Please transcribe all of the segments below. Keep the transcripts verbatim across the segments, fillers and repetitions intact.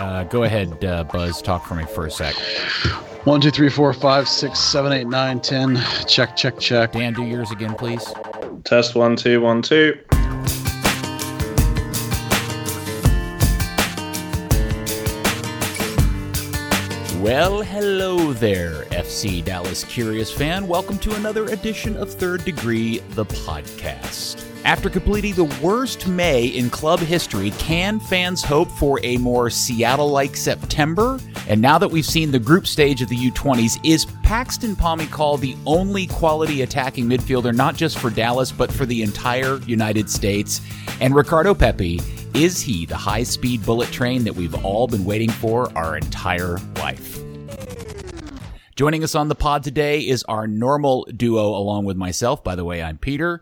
Uh, go ahead, uh, Buzz. Talk for me for a sec. One, two, three, four, five, six, seven, eight, nine, ten. Check, check, check. Dan, do yours again, please. Test one, two, one, two. Well, hello there, F C Dallas Curious fan. Welcome to another edition of Third Degree, the podcast. After completing the worst May in club history, can fans hope for a more Seattle-like September? And now that we've seen the group stage of the U twenties, is Paxton Pomykal the only quality attacking midfielder, not just for Dallas, but for the entire United States? And Ricardo Pepi, is he the high-speed bullet train that we've all been waiting for our entire life? Joining us on the pod today is our normal duo along with myself. By the way, I'm Peter,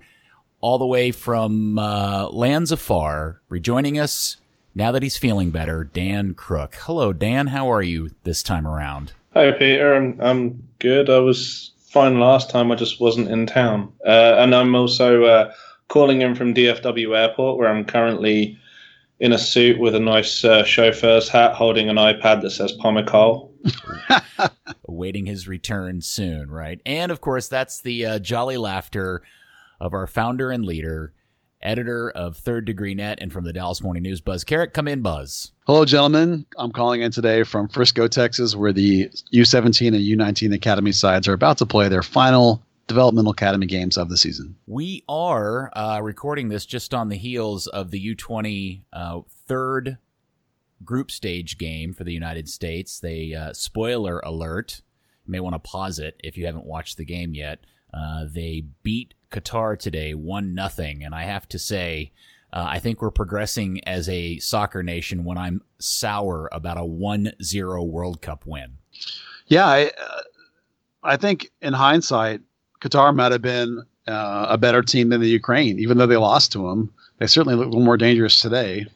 all the way from uh, lands afar. Rejoining us, now that he's feeling better, Dan Crook. Hello, Dan. How are you this time around? Hi, Peter. I'm, I'm good. I was fine last time. I just wasn't in town. Uh, and I'm also uh, calling in from D F W Airport, where I'm currently in a suit with a nice uh, chauffeur's hat, holding an iPad that says Pomykal. Awaiting his return soon, right? And, of course, that's the uh, jolly laughter of our founder and leader, editor of Third Degree Net and from the Dallas Morning News, Buzz Carrick. Come in, Buzz. Hello, gentlemen. I'm calling in today from Frisco, Texas, where the U seventeen and U nineteen Academy sides are about to play their final developmental academy games of the season. We are uh, recording this just on the heels of the U twenty uh, third group stage game for the United States. They uh, spoiler alert, you may want to pause it if you haven't watched the game yet. Uh, they beat Qatar today one nothing, and I have to say uh, I think we're progressing as a soccer nation when I'm sour about a one zero World Cup win. Yeah, I, uh, I think in hindsight Qatar might have been uh, a better team than the Ukraine, even though they lost to them. They certainly look a little more dangerous today.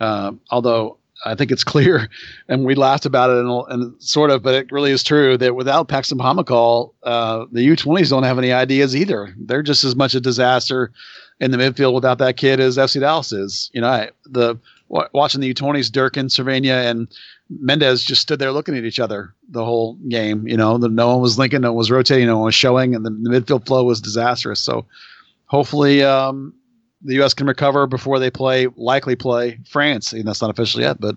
Uh, although I think it's clear, and we laughed about it and, and sort of, but it really is true that without Paxton Pomykal, uh, the U twenties don't have any ideas either. They're just as much a disaster in the midfield without that kid as F C Dallas is. You know, I, the w- watching the U twenties, Durkin, Cervenia, and Mendez just stood there looking at each other the whole game. You know, the, no one was linking, no one was rotating, no one was showing, and the, the midfield flow was disastrous. So hopefully um, the U S can recover before they play, likely play France. And that's not official yet, but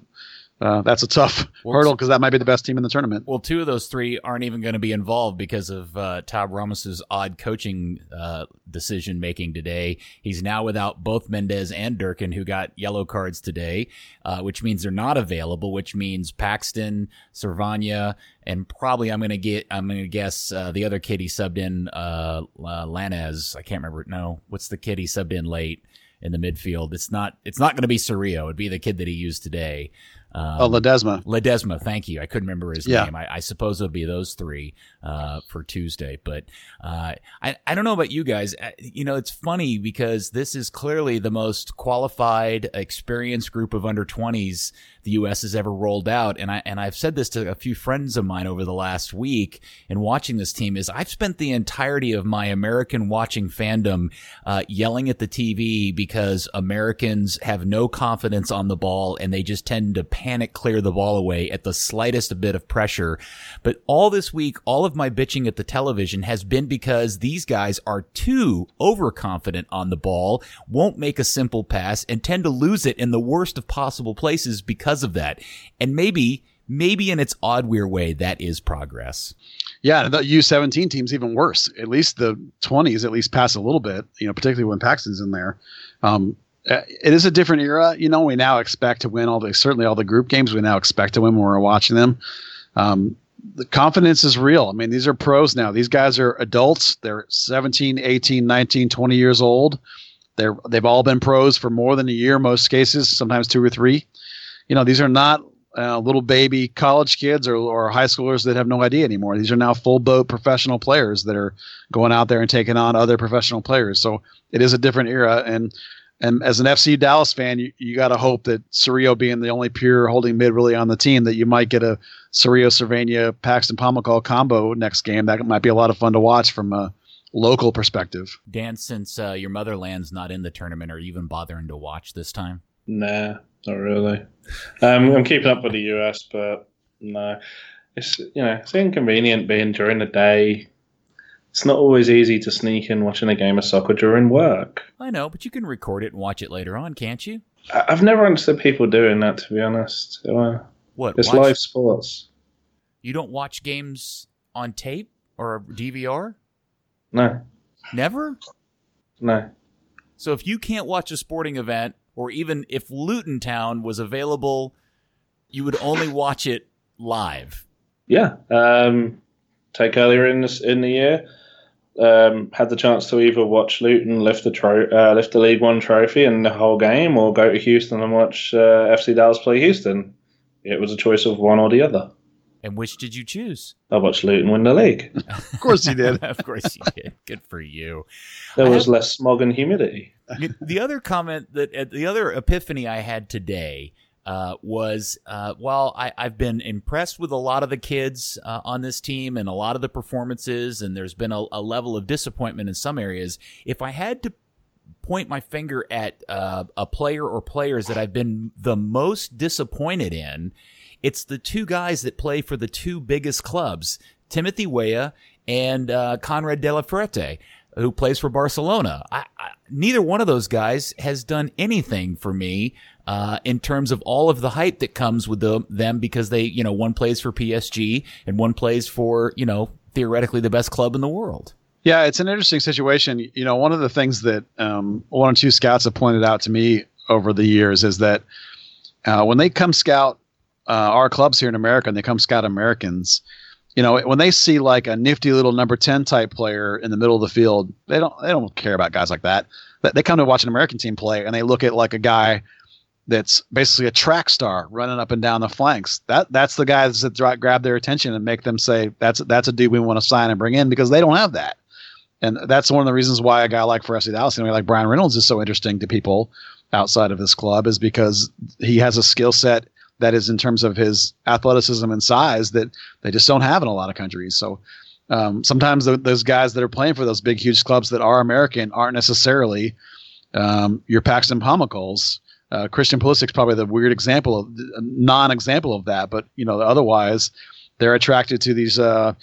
uh, that's a tough well, hurdle because that might be the best team in the tournament. Well, two of those three aren't even going to be involved because of uh, Todd Ramos's odd coaching uh, decision-making today. He's now without both Mendez and Durkin, who got yellow cards today, uh, which means they're not available, which means Paxton, Cervania, and probably I'm going to get, I'm going to guess uh, the other kid he subbed in, uh, uh, Lanez. I can't remember. No, what's the kid he subbed in late in the midfield? It's not, it's not going to be Cerrillo. It'd be the kid that he used today. Um, oh, Ledesma. Ledesma, thank you. I couldn't remember his yeah. name. I, I suppose it'll be those three uh, for Tuesday. But uh, I, I don't know about you guys. I, you know, it's funny because this is clearly the most qualified, experienced group of under twenties the U S has ever rolled out. And, I, and I've said this to a few friends of mine over the last week in watching this team is I've spent the entirety of my American watching fandom uh, yelling at the T V because Americans have no confidence on the ball and they just tend to panic clear the ball away at the slightest bit of pressure. But all this week, all of my bitching at the television has been because these guys are too overconfident on the ball, won't make a simple pass, and tend to lose it in the worst of possible places because of that. And maybe, maybe in its odd, weird way, that is progress. Yeah, the U seventeen team's even worse. At least the twenties at least pass a little bit, you know, particularly when Paxton's in there. Um, It is a different era. You know, we now expect to win all the, certainly all the group games we now expect to win when we're watching them. Um, the confidence is real. I mean, these are pros now. These guys are adults. They're seventeen, eighteen, nineteen, twenty years old. They're, they've all been pros for more than a year, most cases, sometimes two or three. You know, these are not uh, little baby college kids or, or high schoolers that have no idea anymore. These are now full boat professional players that are going out there and taking on other professional players. So it is a different era. And, And as an F C Dallas fan, you, you got to hope that Cerrillo being the only pure holding mid really on the team, that you might get a Cerrillo, Cervenia, Paxton Pomykal combo next game. That might be a lot of fun to watch from a local perspective. Dan, since uh, your motherland's not in the tournament, are you even bothering to watch this time? Nah, not really. Um, I'm keeping up with the U S, but no, it's you know it's inconvenient being during the day. It's not always easy to sneak in watching a game of soccer during work. I know, but you can record it and watch it later on, can't you? I- I've never understood people doing that, to be honest. Uh, what? It's watch? Live sports. You don't watch games on tape or D V R? No. Never? No. So if you can't watch a sporting event, or even if Luton Town was available, you would only watch it live. Yeah. Um, take earlier in the, in the year, um, had the chance to either watch Luton lift the tro- uh, lift the League One trophy and the whole game, or go to Houston and watch uh, F C Dallas play Houston. It was a choice of one or the other. And which did you choose? I watched Luton win the league. Of course you did. Of course you did. Good for you. There was have, less smog and humidity. The other comment, that the other epiphany I had today uh, was, uh, while I, I've been impressed with a lot of the kids uh, on this team and a lot of the performances, and there's been a, a level of disappointment in some areas, if I had to point my finger at uh, a player or players that I've been the most disappointed in, it's the two guys that play for the two biggest clubs, Timothy Weah and uh, Conrad De La Fuente, who plays for Barcelona. I, I, neither one of those guys has done anything for me uh, in terms of all of the hype that comes with the, them, because they, you know, one plays for P S G and one plays for, you know, theoretically the best club in the world. Yeah, it's an interesting situation. You know, one of the things that um, one or two scouts have pointed out to me over the years is that uh, when they come scout Uh, our clubs here in America, and they come scout Americans, you know, when they see like a nifty little number ten type player in the middle of the field, they don't they don't care about guys like that. But they come to watch an American team play, and they look at like a guy that's basically a track star running up and down the flanks. That that's the guys that dra- grab their attention and make them say, that's that's a dude we want to sign and bring in, because they don't have that. And that's one of the reasons why a guy like for F C Dallas, and like Brian Reynolds, is so interesting to people outside of this club, is because he has a skill set that is, in terms of his athleticism and size, that they just don't have in a lot of countries. So um, sometimes the, those guys that are playing for those big, huge clubs that are American aren't necessarily um, your Paxton Pomacles. Uh, Christian Pulisic's probably the weird example, of, non-example of that. But you know, otherwise, they're attracted to these uh,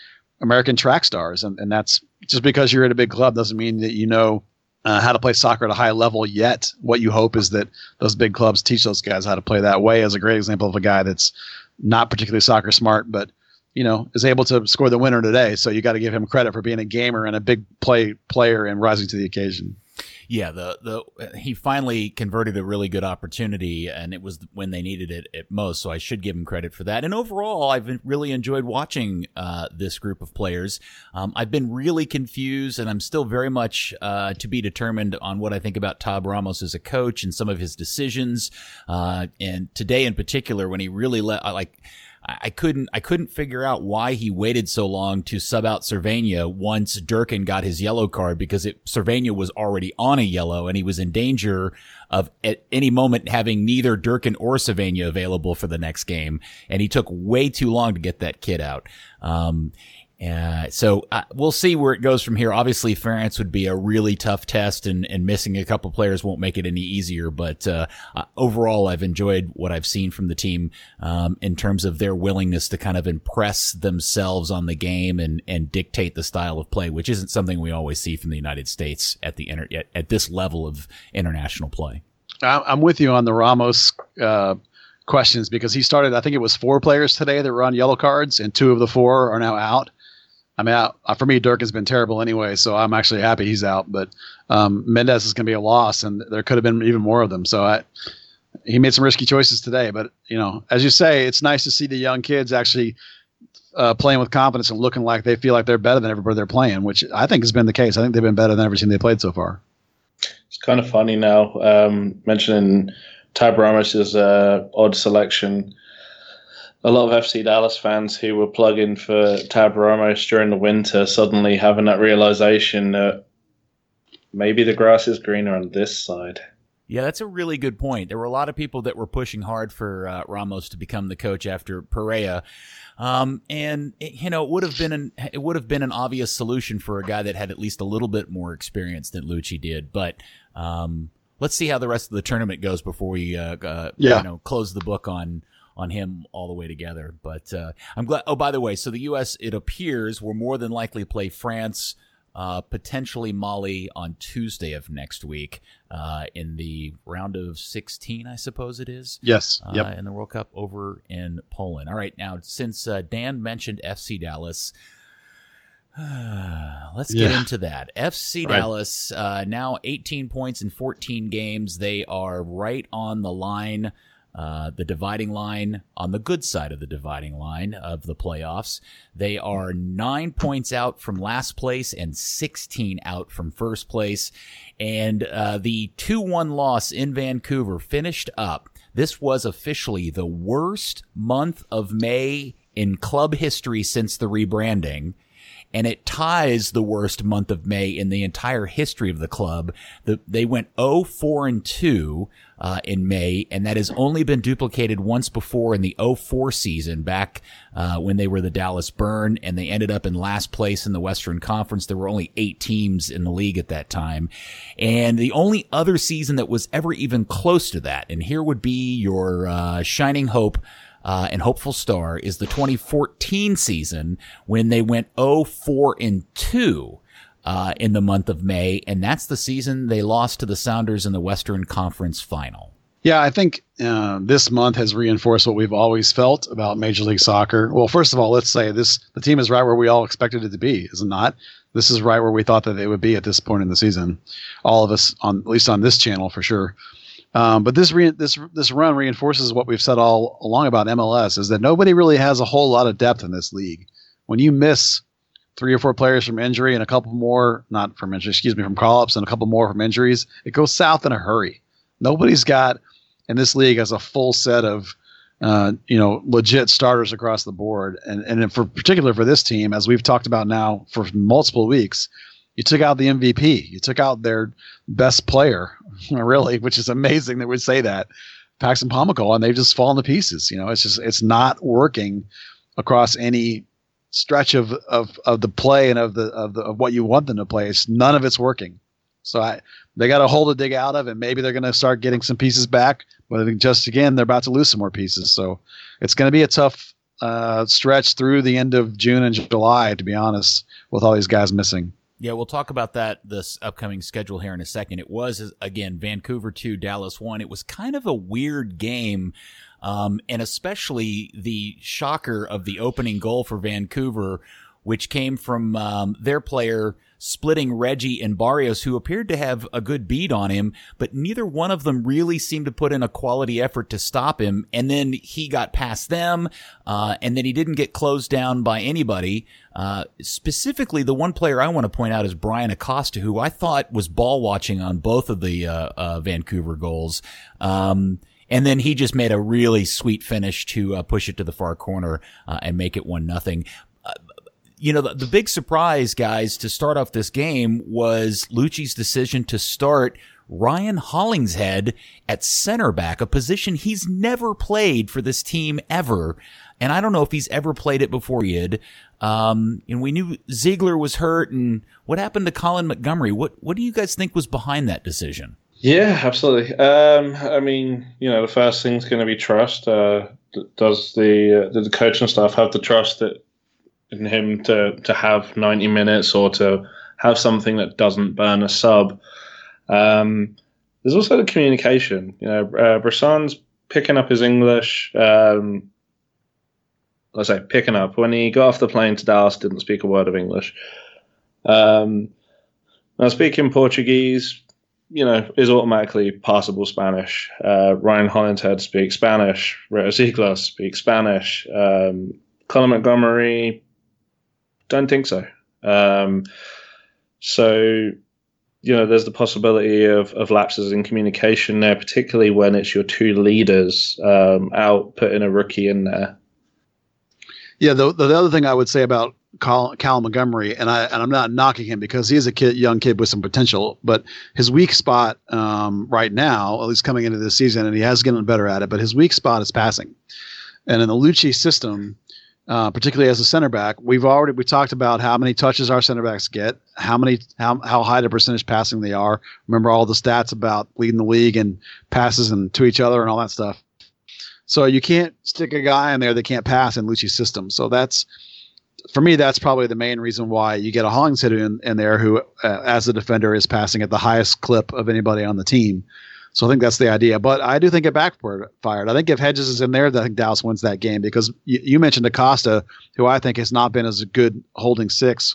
American track stars, and, and that's just because you're at a big club doesn't mean that you know Uh, how to play soccer at a high level yet. What you hope is that those big clubs teach those guys how to play that way. Is a great example of a guy that's not particularly soccer smart, but you know is able to score the winner today. So you got to give him credit for being a gamer and a big play player and rising to the occasion. Yeah, the the he finally converted a really good opportunity, and it was when they needed it at most. So I should give him credit for that. And overall, I've been really enjoyed watching uh, this group of players. Um, I've been really confused, and I'm still very much uh, to be determined on what I think about Todd Ramos as a coach and some of his decisions. Uh, and today in particular, when he really let like. I couldn't I couldn't figure out why he waited so long to sub out Cervania once Durkin got his yellow card, because it Cervania was already on a yellow and he was in danger of at any moment having neither Durkin or Cervania available for the next game. And he took way too long to get that kid out. Um Uh, so uh, we'll see where it goes from here. Obviously, France would be a really tough test, and, and missing a couple players won't make it any easier. But uh, uh, overall, I've enjoyed what I've seen from the team um, in terms of their willingness to kind of impress themselves on the game and, and dictate the style of play, which isn't something we always see from the United States at the inter- at, at this level of international play. I'm with you on the Ramos uh questions, because he started, I think it was four players today that were on yellow cards, and two of the four are now out. I mean, I, for me, Dirk has been terrible anyway, so I'm actually happy he's out. But um, Mendes is going to be a loss, and there could have been even more of them. So I, he made some risky choices today. But, you know, as you say, it's nice to see the young kids actually uh, playing with confidence and looking like they feel like they're better than everybody they're playing, which I think has been the case. I think they've been better than every team they played so far. It's kind of funny now, um, mentioning Tab Ramos's uh, odd selection. A lot of F C Dallas fans who were plugging for Tab Ramos during the winter suddenly having that realization that maybe the grass is greener on this side. Yeah, that's a really good point. There were a lot of people that were pushing hard for uh, Ramos to become the coach after Perea, um, and it, you know it would have been an it would have been an obvious solution for a guy that had at least a little bit more experience than Lucci did, but. Um, let's see how the rest of the tournament goes before we uh, uh, yeah. you know, close the book on on him all the way together. But uh, I'm glad. Oh, by the way, so the U S, it appears, will more than likely play France, uh, potentially Mali on Tuesday of next week uh, in the round of sixteen, I suppose it is. Yes. Uh, yep. In the World Cup over in Poland. All right. Now, since uh, Dan mentioned F C Dallas, let's get yeah. into that. F C right. Dallas, uh, now eighteen points in fourteen games. They are right on the line, uh, the dividing line, on the good side of the dividing line of the playoffs. They are nine points out from last place and sixteen out from first place. And uh, the two one loss in Vancouver finished up. This was officially the worst month of May in club history since the rebranding. And it ties the worst month of May in the entire history of the club. The, they went oh four and two uh, in May, and that has only been duplicated once before in the oh four season, back uh, when they were the Dallas Burn, and they ended up in last place in the Western Conference. There were only eight teams in the league at that time. And the only other season that was ever even close to that, and here would be your uh, shining hope, Uh, and hopeful star, is the twenty fourteen season, when they went oh four and two uh, in the month of May. And that's the season they lost to the Sounders in the Western Conference final. Yeah, I think uh, this month has reinforced what we've always felt about Major League Soccer. Well, first of all, let's say this: the team is right where we all expected it to be, is it not? This is right where we thought that they would be at this point in the season. All of us, on at least on this channel, for sure. Um, but this re- this this run reinforces what we've said all along about M L S, is that nobody really has a whole lot of depth in this league. When you miss three or four players from injury and a couple more, not from injury, excuse me, from call-ups and a couple more from injuries, it goes south in a hurry. Nobody's got, in this league, has a full set of uh, you know legit starters across the board. And and for particular for this team, as we've talked about now for multiple weeks, you took out the M V P. You took out their best player, really, which is amazing that we say that. Paxton Pomykal, and they've just fallen to pieces. You know, it's just it's not working across any stretch of of, of the play and of the of the of what you want them to play. It's none of it's working. So I, they got a hole to dig out of, and maybe they're going to start getting some pieces back. But just again, they're about to lose some more pieces. So it's going to be a tough uh, stretch through the end of June and July, to be honest, with all these guys missing. Yeah, we'll talk about that, this upcoming schedule, here in a second. It was, again, Vancouver two, Dallas one. It was kind of a weird game, um, and especially the shocker of the opening goal for Vancouver, which came from um, their player splitting Reggie and Barrios, who appeared to have a good beat on him, but neither one of them really seemed to put in a quality effort to stop him. And then he got past them, uh, and then he didn't get closed down by anybody. Uh, specifically, the one player I want to point out is Brian Acosta, who I thought was ball watching on both of the uh, uh, Vancouver goals. Um, And then he just made a really sweet finish to uh, push it to the far corner uh, and make it one nothing. Uh, You know, the, the big surprise, guys, to start off this game was Lucci's decision to start Ryan Hollingshead at center back, a position he's never played for this team ever. And I don't know if he's ever played it before he did. Um, and we knew Ziegler was hurt. And what happened to Colin Montgomery? What, what do you guys think was behind that decision? Yeah, absolutely. Um, I mean, you know, the first thing's going to be trust. Uh, does the, uh, did the coaching staff have the trust that, in him to, to have ninety minutes, or to have something that doesn't burn a sub? Um, there's also the communication. You know, uh, Brissan's picking up his English. Um, let's say picking up. When he got off the plane to Dallas, didn't speak a word of English. Um, now speaking Portuguese, you know, is automatically passable Spanish. Uh, Ryan Hollingshead speaks Spanish. Reto Ziegler speaks Spanish. Um, Colin Montgomery, don't think so. Um, so, you know, there's the possibility of, of lapses in communication there, particularly when it's your two leaders um, out putting a rookie in there. Yeah, the, the other thing I would say about Cal, Cal Montgomery, and, I, and I'm not knocking him because he is a kid, young kid with some potential, but his weak spot um, right now, at least coming into this season, and he has gotten better at it, but his weak spot is passing. And in the Lucci system, uh, particularly as a center back. We've already we talked about how many touches our center backs get, how many how how high the percentage passing they are. Remember all the stats about leading the league and passes and to each other and all that stuff. So you can't stick a guy in there that can't pass in Lucci's system. So that's for me, that's probably the main reason why you get a Hollingshead in, in there who, uh, as a defender, is passing at the highest clip of anybody on the team. So I think that's the idea. But I do think it backfired. I think if Hedges is in there, I think Dallas wins that game because you, you mentioned Acosta, who I think has not been as a good holding six.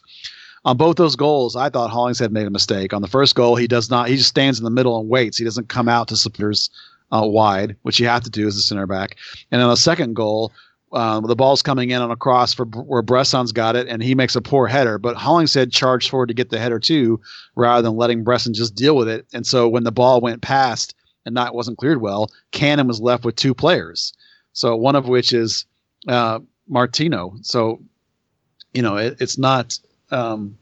On both those goals, I thought Hollingshead made a mistake. On the first goal, he does not. He just stands in the middle and waits. He doesn't come out to supporters uh, wide, which you have to do as a center back. And on the second goal, Um, the ball's coming in on a cross for where Bresson's got it, and he makes a poor header. But Hollingshead charged forward to get the header too, rather than letting Bresson just deal with it. And so when the ball went past and not wasn't cleared well, Cannon was left with two players. So one of which is uh, Martino. So you know it, it's not, um,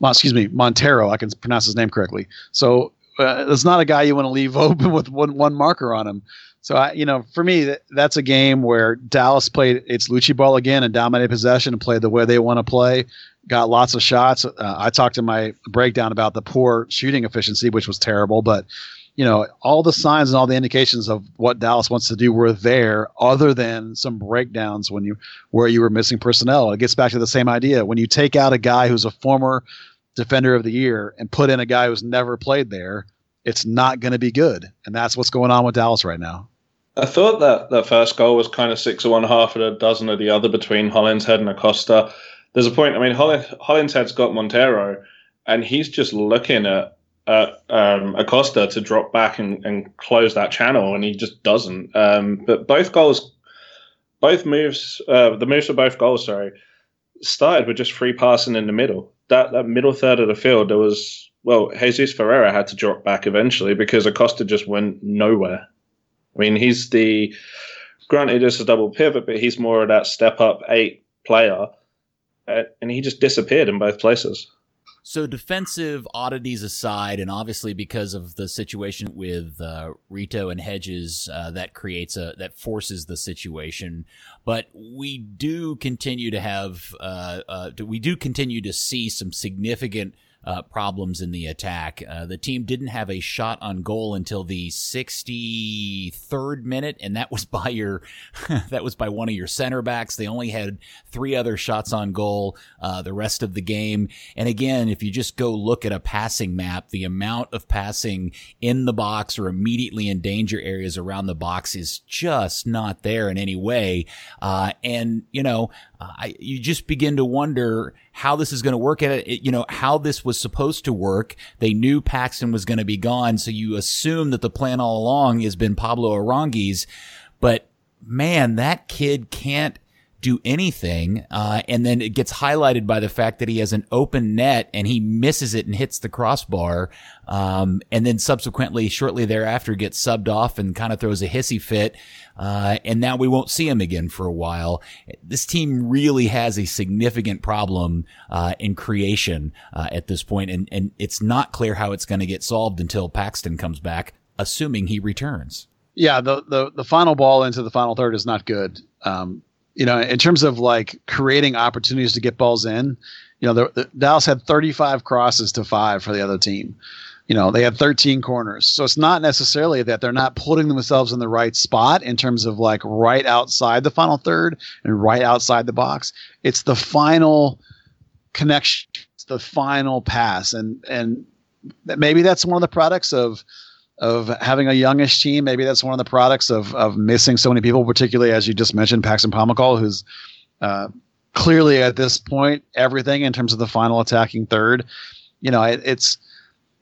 well, excuse me, Montero. I can pronounce his name correctly. So uh, it's not a guy you want to leave open with one one marker on him. So, I, you know, for me, that, that's a game where Dallas played its Lucci ball again and dominated possession and played the way they want to play, got lots of shots. Uh, I talked in my breakdown about the poor shooting efficiency, which was terrible. But, you know, all the signs and all the indications of what Dallas wants to do were there other than some breakdowns when you where you were missing personnel. It gets back to the same idea. When you take out a guy who's a former defender of the year and put in a guy who's never played there, it's not going to be good. And that's what's going on with Dallas right now. I thought that that first goal was kind of six of one half and a dozen of the other between Hollingshead and Acosta. There's a point. I mean, Hollingshead's got Montero, and he's just looking at, at um, Acosta to drop back and, and close that channel, and he just doesn't. Um, but both goals, both moves, uh, the moves for both goals, sorry, started with just free passing in the middle. That that middle third of the field, there was well, Jesus Ferreira had to drop back eventually because Acosta just went nowhere. I mean, he's the, granted it's a double pivot, but he's more of that step-up eight player, uh, and he just disappeared in both places. So defensive oddities aside, and obviously because of the situation with uh, Rito and Hedges, uh, that creates a that forces the situation. But we do continue to have uh, uh, we do continue to see some significant Uh, problems in the attack. Uh, the team didn't have a shot on goal until the sixty-third minute, and that was by your that was by one of your center backs. They only had three other shots on goal uh, the rest of the game. And again, if you just go look at a passing map, the amount of passing in the box or immediately in danger areas around the box is just not there in any way. Uh, and you know, I, you just begin to wonder how this is going to work. At it, you know, how this was supposed to work. They knew Paxton was going to be gone, so you assume that the plan all along has been Pablo Arranguiz. But man, that kid can't do anything. Uh, and then it gets highlighted by the fact that he has an open net and he misses it and hits the crossbar. Um, and then subsequently, shortly thereafter, gets subbed off and kind of throws a hissy fit. Uh, and now we won't see him again for a while. This team really has a significant problem, uh, in creation, uh, at this point. And, and it's not clear how it's going to get solved until Paxton comes back, assuming he returns. Yeah. The, the, the final ball into the final third is not good. Um, You know, in terms of like creating opportunities to get balls in, you know, the, the, Dallas had thirty-five crosses to five for the other team. You know, they had thirteen corners. So it's not necessarily that they're not putting themselves in the right spot in terms of like right outside the final third and right outside the box. It's the final connection, it's the final pass. And, and maybe that's one of the products of, of having a youngish team. Maybe that's one of the products of of missing so many people, particularly as you just mentioned, Paxton Pomykal, who's uh, clearly at this point everything in terms of the final attacking third. You know, it, it's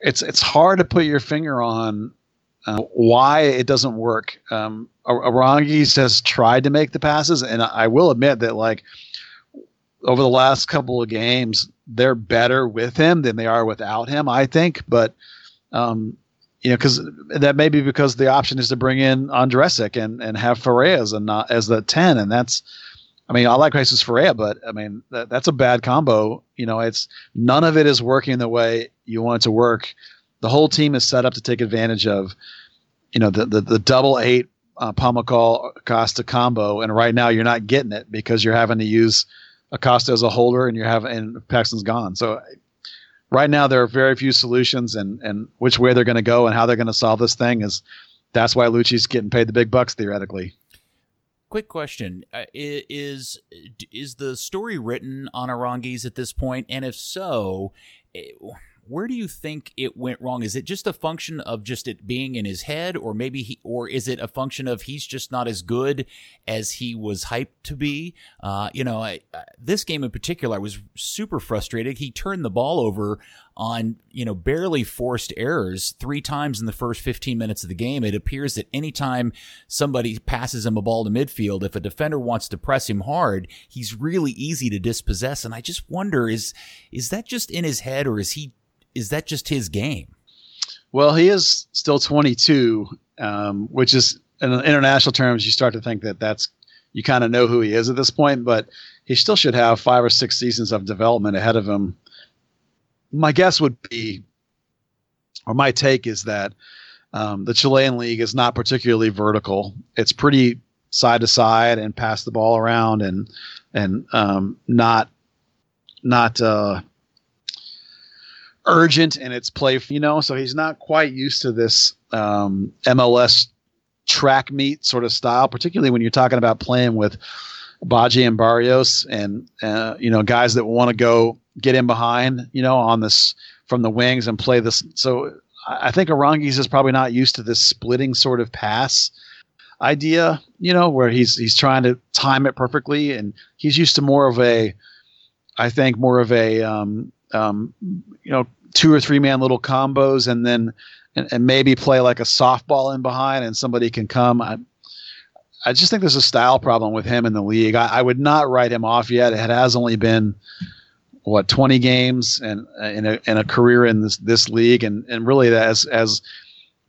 it's it's hard to put your finger on uh, why it doesn't work. Um, Arranguiz has tried to make the passes, and I will admit that like over the last couple of games, they're better with him than they are without him, I think, but. Um, You know, because that may be because the option is to bring in Andresic and, and have Ferreira as, a, not, as the ten. And that's, I mean, I like Jesus Ferreira, but I mean, that, that's a bad combo. You know, it's none of it is working the way you want it to work. The whole team is set up to take advantage of, you know, the, the, the double eight uh, Pomacall Acosta combo, and right now you're not getting it because you're having to use Acosta as a holder, and you're having and Paxton's gone. So right now there are very few solutions, and and which way they're going to go and how they're going to solve this thing is that's why Lucci's getting paid the big bucks theoretically. Quick question: uh, is is the story written on Aranguiz at this point? And if so, it, where do you think it went wrong? Is it just a function of just it being in his head, or maybe he, or is it a function of he's just not as good as he was hyped to be? Uh, you know, I, I, this game in particular, I was super frustrated. He turned the ball over on, you know, barely forced errors three times in the first fifteen minutes of the game. It appears that anytime somebody passes him a ball to midfield, if a defender wants to press him hard, he's really easy to dispossess. And I just wonder, is is that just in his head, or is he is that just his game? Well, he is still twenty-two, um, which is, in international terms, you start to think that that's, you kind of know who he is at this point, but he still should have five or six seasons of development ahead of him. My guess would be, or my take is that um, the Chilean league is not particularly vertical. It's pretty side to side and pass the ball around, and and um, not not uh, urgent in its play. You know, so he's not quite used to this um, M L S track meet sort of style, particularly when you're talking about playing with Baji and Barrios and uh, you know, guys that want to go get in behind, you know, on this from the wings and play this. So I think Aranguiz is probably not used to this splitting sort of pass idea, you know, where he's he's trying to time it perfectly, and he's used to more of a, I think more of a, um, um, you know, two or three man little combos, and then and, and maybe play like a softball in behind, and somebody can come. I, I just think there's a style problem with him in the league. I, I would not write him off yet. It has only been, what, twenty games and in a, in a career in this this league, and and really, as as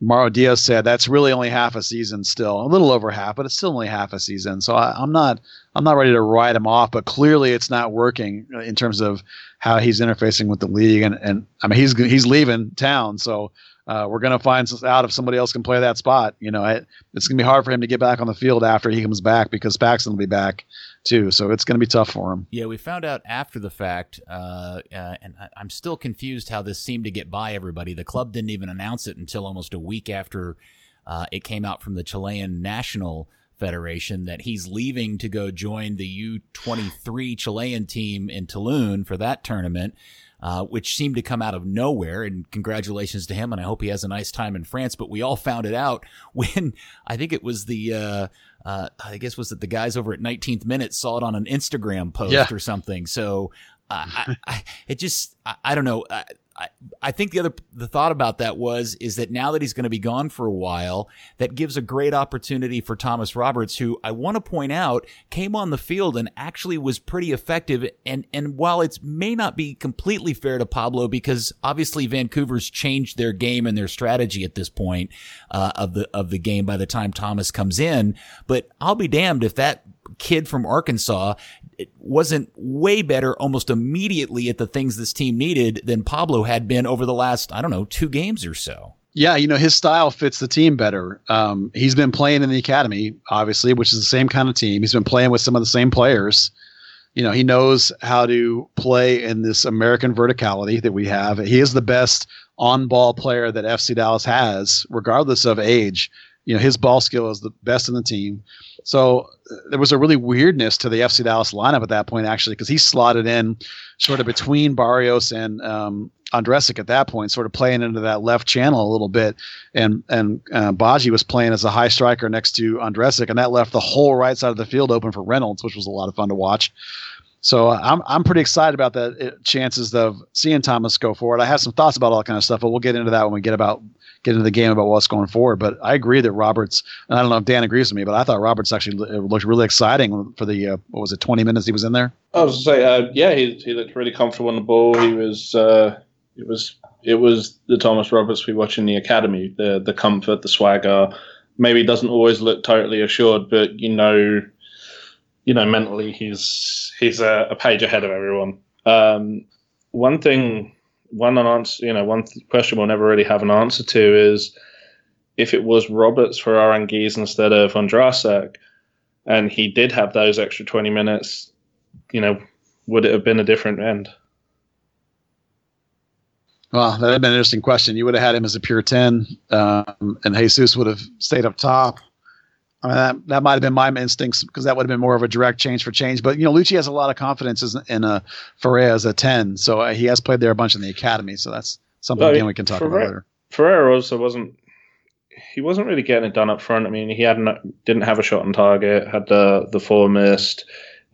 Mauro Diaz said, that's really only half a season still, a little over half, but it's still only half a season. So I, I'm not I'm not ready to write him off, but clearly it's not working in terms of how he's interfacing with the league, and and I mean he's he's leaving town, so uh, we're gonna find out if somebody else can play that spot. You know, it, it's gonna be hard for him to get back on the field after he comes back, because Paxton will be back too, so it's going to be tough for him. Yeah, we found out after the fact, uh, uh, and I, I'm still confused how this seemed to get by everybody. The club didn't even announce it until almost a week after uh, it came out from the Chilean National Federation that he's leaving to go join the U twenty-three Chilean team in Toulon for that tournament, uh, which seemed to come out of nowhere, and congratulations to him, and I hope he has a nice time in France. But we all found it out when I think it was the uh, – Uh, I guess was it the guys over at nineteenth Minute saw it on an Instagram post yeah. or something. So uh, I, I, it just, I, I don't know. I, I, I think the other, the thought about that was, is that now that he's going to be gone for a while, that gives a great opportunity for Thomas Roberts, who I want to point out came on the field and actually was pretty effective. And, and while it may not be completely fair to Pablo, because obviously Vancouver's changed their game and their strategy at this point, uh, of the, of the game by the time Thomas comes in, but I'll be damned if that kid from Arkansas it wasn't way better almost immediately at the things this team needed than Pablo had been over the last, I don't know, two games or so. Yeah, you know, his style fits the team better. Um, he's been playing in the academy, obviously, which is the same kind of team. He's been playing with some of the same players. You know, he knows how to play in this American verticality that we have. He is the best on-ball player that F C Dallas has, regardless of age. You know, his ball skill is the best in the team. So uh, there was a really weirdness to the F C Dallas lineup at that point, actually, because he slotted in sort of between Barrios and um, Andresic at that point, sort of playing into that left channel a little bit. And and uh, Baji was playing as a high striker next to Andresic, and that left the whole right side of the field open for Reynolds, which was a lot of fun to watch. So uh, I'm I'm pretty excited about that it, chances of seeing Thomas go forward. I have some thoughts about all that kind of stuff, but we'll get into that when we get about – get into the game about what's going forward. But I agree that Roberts, and I don't know if Dan agrees with me, but I thought Roberts actually looked really exciting for the, uh, what was it, twenty minutes he was in there? I was going to say, uh, yeah, he, he looked really comfortable on the ball. He was, uh, it was, it was the Thomas Roberts we watch in the academy, the the comfort, the swagger. Maybe doesn't always look totally assured, but, you know, you know, mentally he's, he's a, a page ahead of everyone. Um, one thing... One unanswer, you know, one th- question we'll never really have an answer to is if it was Roberts for Aranguiz instead of Andrasek, and he did have those extra twenty minutes, you know, would it have been a different end? Well, that'd been an interesting question. You would have had him as a pure ten, um, and Jesus would have stayed up top. I mean, that, that might have been my instincts, because that would have been more of a direct change for change. But, you know, Lucci has a lot of confidence in, in uh, Ferrer as a ten, so uh, he has played there a bunch in the academy, so that's something, well, again, we can talk Ferrer, about later. Ferrer also wasn't – he wasn't really getting it done up front. I mean, he hadn't didn't have a shot on target, had the, the four missed.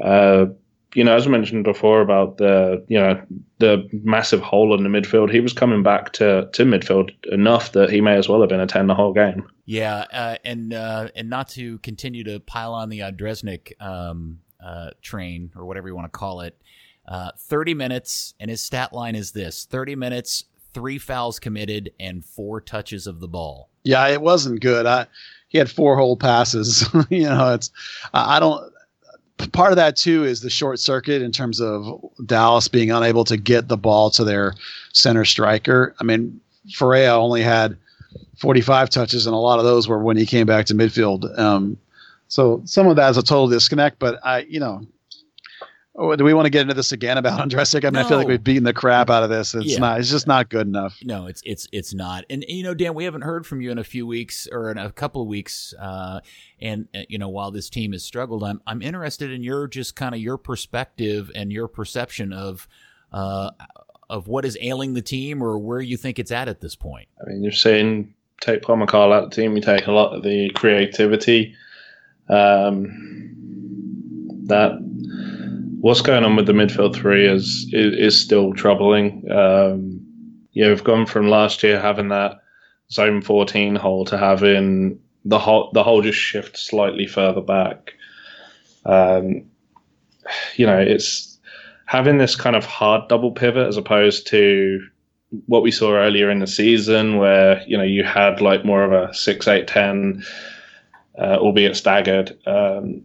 Uh, you know, as I mentioned before about the, you know, the massive hole in the midfield, he was coming back to, to midfield enough that he may as well have been a ten the whole game. Yeah, uh, and uh, and not to continue to pile on the Odreznik um, uh, train or whatever you want to call it, uh, thirty minutes, and his stat line is this, thirty minutes, three fouls committed, and four touches of the ball. Yeah, it wasn't good. I, he had four whole passes. you know, it's I don't – part of that too is the short circuit in terms of Dallas being unable to get the ball to their center striker. I mean, Ferreira only had – forty-five touches, and a lot of those were when he came back to midfield. Um, so some of that is a total disconnect, but I, you know, oh, do we want to get into this again about Andresic? I mean, no. I feel like we've beaten the crap out of this. It's yeah. not, it's just not good enough. No, it's, it's, it's not. And, you know, Dan, we haven't heard from you in a few weeks or in a couple of weeks. Uh, and, uh, you know, while this team has struggled, I'm, I'm interested in your, just kind of your perspective and your perception of, uh, of what is ailing the team or where you think it's at at this point. I mean, you're saying take Paul McCall out of the team, you take a lot of the creativity. Um, that what's going on with the midfield three is is, is still troubling. Um, yeah, we've gone from last year having that zone fourteen hole to having the hole, the hole just shift slightly further back. Um, you know, it's, having this kind of hard double pivot as opposed to what we saw earlier in the season where, you know, you had like more of a six, eight, ten, uh, albeit staggered. Um,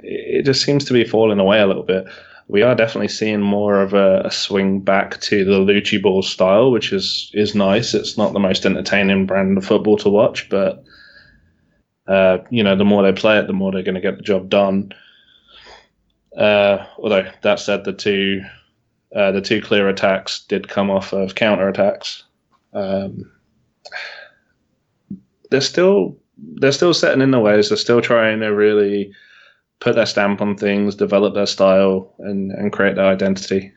it just seems to be falling away a little bit. We are definitely seeing more of a, a swing back to the Lucci ball style, which is, is nice. It's not the most entertaining brand of football to watch, but, uh, you know, the more they play it, the more they're going to get the job done. Uh, although that said, the two uh, the two clear attacks did come off of counter attacks. Um, they're still they're still setting in their ways. They're still trying to really put their stamp on things, develop their style, and, and create their identity.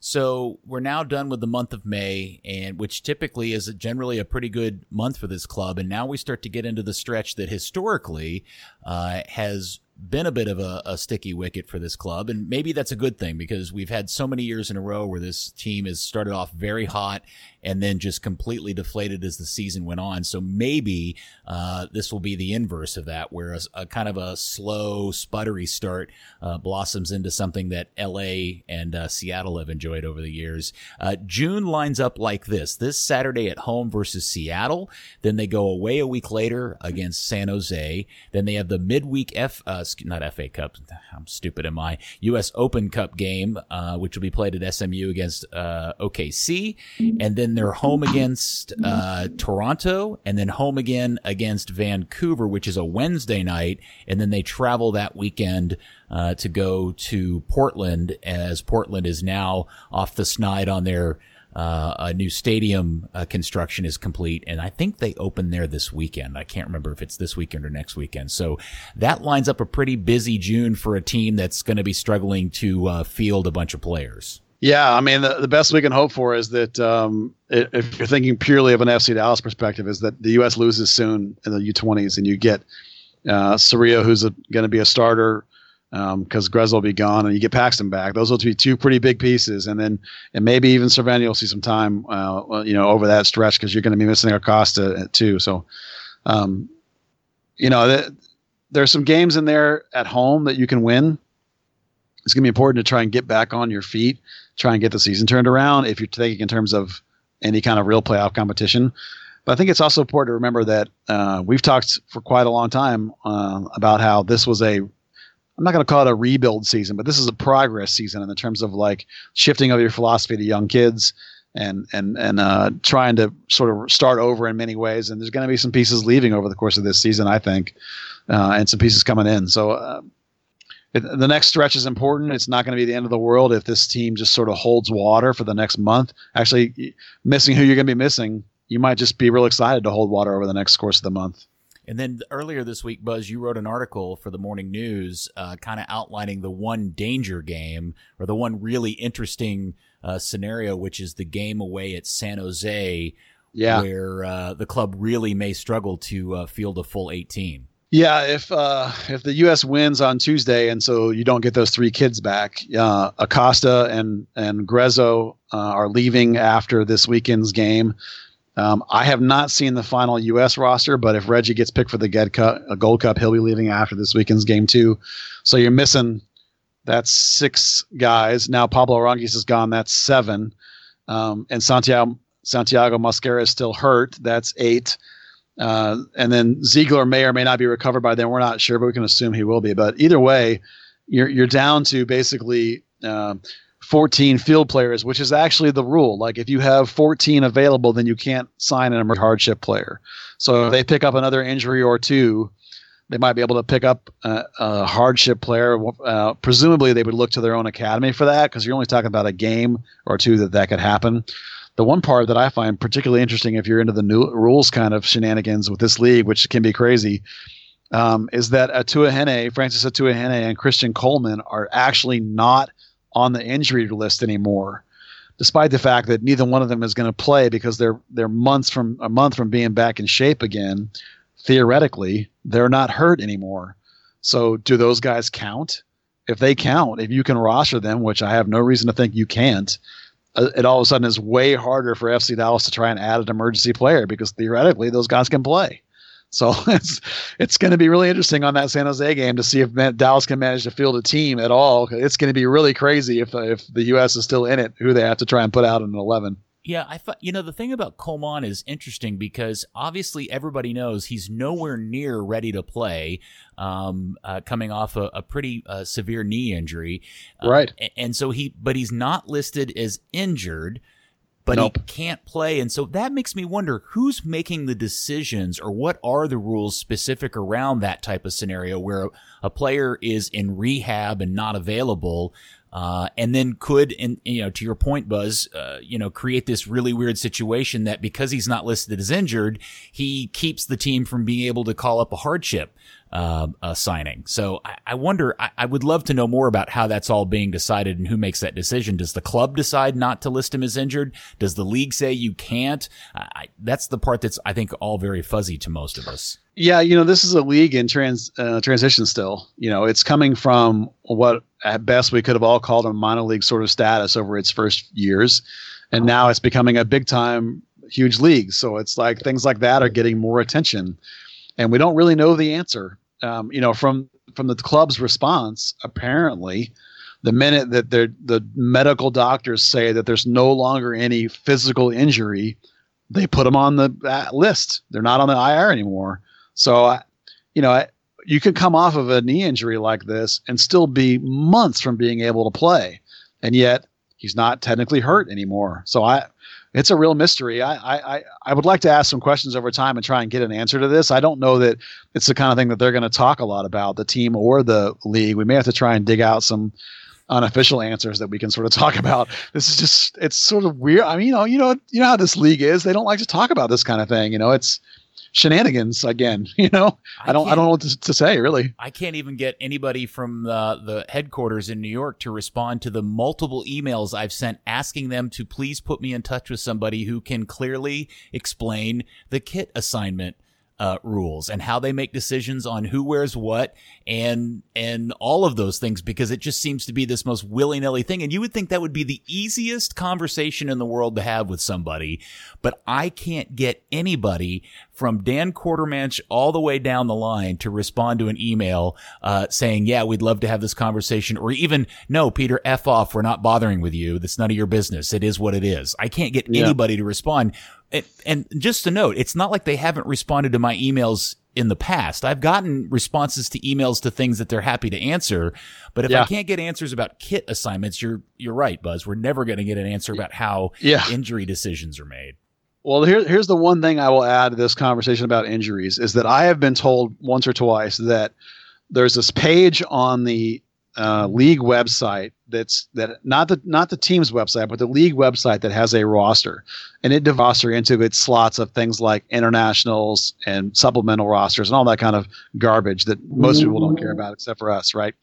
So we're now done with the month of May, and which typically is generally a pretty good month for this club. And now we start to get into the stretch that historically uh, has been a bit of a, a sticky wicket for this club. And maybe that's a good thing, because we've had so many years in a row where this team has started off very hot and then just completely deflated as the season went on. So maybe uh, this will be the inverse of that, where a, a kind of a slow, sputtery start uh, blossoms into something that L A and uh, Seattle have enjoyed over the years. Uh, June lines up like this. This Saturday at home versus Seattle. Then they go away a week later against San Jose. Then they have the midweek F, uh, not F A Cup, I'm stupid, am I? U S Open Cup game, uh, which will be played at S M U against uh, O K C. And then they're home against uh, Toronto, and then home again against Vancouver, which is a Wednesday night. And then they travel that weekend uh, to go to Portland, as Portland is now off the snide on their uh, a new stadium uh, construction is complete. And I think they open there this weekend. I can't remember if it's this weekend or next weekend. So that lines up a pretty busy June for a team that's going to be struggling to uh, field a bunch of players. Yeah, I mean, the, the best we can hope for is that um, if you're thinking purely of an F C Dallas perspective, is that the U S loses soon in the U twenties, and you get uh, Soria, who's going to be a starter because um, Grez will be gone, and you get Paxton back. Those will be two pretty big pieces, and then and maybe even Cerveni will see some time, uh, you know, over that stretch, because you're going to be missing Acosta too. So, um, you know, th- there's some games in there at home that you can win. It's going to be important to try and get back on your feet, try and get the season turned around if you're thinking in terms of any kind of real playoff competition. But I think it's also important to remember that uh, we've talked for quite a long time uh, about how this was a – I'm not going to call it a rebuild season, but this is a progress season in the terms of like shifting of your philosophy to young kids, and and and uh, trying to sort of start over in many ways. And there's going to be some pieces leaving over the course of this season, I think, uh, and some pieces coming in. So uh, it, the next stretch is important. It's not going to be the end of the world if this team just sort of holds water for the next month. Actually, missing who you're going to be missing, you might just be real excited to hold water over the next course of the month. And then earlier this week, Buzz, you wrote an article for the Morning News uh, kind of outlining the one danger game, or the one really interesting uh, scenario, which is the game away at San Jose, yeah. where uh, the club really may struggle to uh, field a full eighteen. Yeah, if uh, if the U S wins on Tuesday and so you don't get those three kids back, uh, Acosta and, and Grezzo uh, are leaving after this weekend's game. Um, I have not seen the final U S roster, but if Reggie gets picked for the Get Cup, a Gold Cup, he'll be leaving after this weekend's game too. So you're missing, that's six guys. Now Pablo Aranguiz is gone. That's seven. Um, and Santiago, Santiago Mosquera is still hurt. That's eight. Uh, and then Ziegler may or may not be recovered by then. We're not sure, but we can assume he will be. But either way, you're, you're down to basically, um, fourteen field players, which is actually the rule. Like if you have fourteen available, then you can't sign an emergency hardship player. So if they pick up another injury or two, they might be able to pick up a, a hardship player. Uh, presumably they would look to their own academy for that, because you're only talking about a game or two that that could happen. The one part that I find particularly interesting, if you're into the new rules kind of shenanigans with this league, which can be crazy, um, is that Atuahene, Francis Atuahene and Christian Coleman are actually not on the injury list anymore, despite the fact that neither one of them is going to play because they're they're months from a month from being back in shape again. Theoretically, they're not hurt anymore. So do those guys count? If they count, if you can roster them, which I have no reason to think you can't, uh, it all of a sudden is way harder for F C Dallas to try and add an emergency player because theoretically those guys can play. So it's it's going to be really interesting on that San Jose game to see if Dallas can manage to field a team at all. It's going to be really crazy if if the U S is still in it, who they have to try and put out in eleven. Yeah, I thought, you know, the thing about Coleman is interesting because obviously everybody knows he's nowhere near ready to play, um, uh, coming off a, a pretty uh, severe knee injury, right? Uh, and so he, but he's not listed as injured. But nope. He can't play. And so that makes me wonder who's making the decisions or what are the rules specific around that type of scenario where a, a player is in rehab and not available. Uh, and then could, and, you know, to your point, Buzz, uh, you know, create this really weird situation that because he's not listed as injured, he keeps the team from being able to call up a hardship uh, uh, signing. So I, I wonder, I, I would love to know more about how that's all being decided and who makes that decision. Does the club decide not to list him as injured? Does the league say you can't? I, that's the part that's, I think, all very fuzzy to most of us. Yeah, you know, this is a league in trans uh, transition still. You know, it's coming from what at best we could have all called a minor league sort of status over its first years. And now it's becoming a big time, huge league. So it's like things like that are getting more attention. And we don't really know the answer. Um, you know, from from the club's response, apparently, the minute that the medical doctors say that there's no longer any physical injury, they put them on the uh, list. They're not on the I R anymore. So, you know, you could come off of a knee injury like this and still be months from being able to play. And yet he's not technically hurt anymore. So I, it's a real mystery. I, I, I would like to ask some questions over time and try and get an answer to this. I don't know that it's the kind of thing that they're going to talk a lot about, the team or the league. We may have to try and dig out some unofficial answers that we can sort of talk about. This is just, it's sort of weird. I mean, you know, you know, you know how this league is. They don't like to talk about this kind of thing. You know, it's shenanigans again, you know. I, I don't I don't know what to, to say, really. I can't even get anybody from the, the headquarters in New York to respond to the multiple emails I've sent asking them to please put me in touch with somebody who can clearly explain the kit assignment uh, rules and how they make decisions on who wears what and and all of those things, because it just seems to be this most willy-nilly thing. And you would think that would be the easiest conversation in the world to have with somebody, but I can't get anybody from Dan Quartermanch all the way down the line to respond to an email uh saying, yeah, we'd love to have this conversation, or even, no, Peter, F off. We're not bothering with you. That's none of your business. It is what it is. I can't get yeah. anybody to respond. And, and just to note, it's not like they haven't responded to my emails in the past. I've gotten responses to emails to things that they're happy to answer, but if yeah. I can't get answers about kit assignments, you're you're right, Buzz. We're never going to get an answer about how yeah. injury decisions are made. Well, here, here's the one thing I will add to this conversation about injuries is that I have been told once or twice that there's this page on the uh, league website that's that not the not the team's website, but the league website that has a roster, and it divides roster into its slots of things like internationals and supplemental rosters and all that kind of garbage that most people don't care about except for us, right?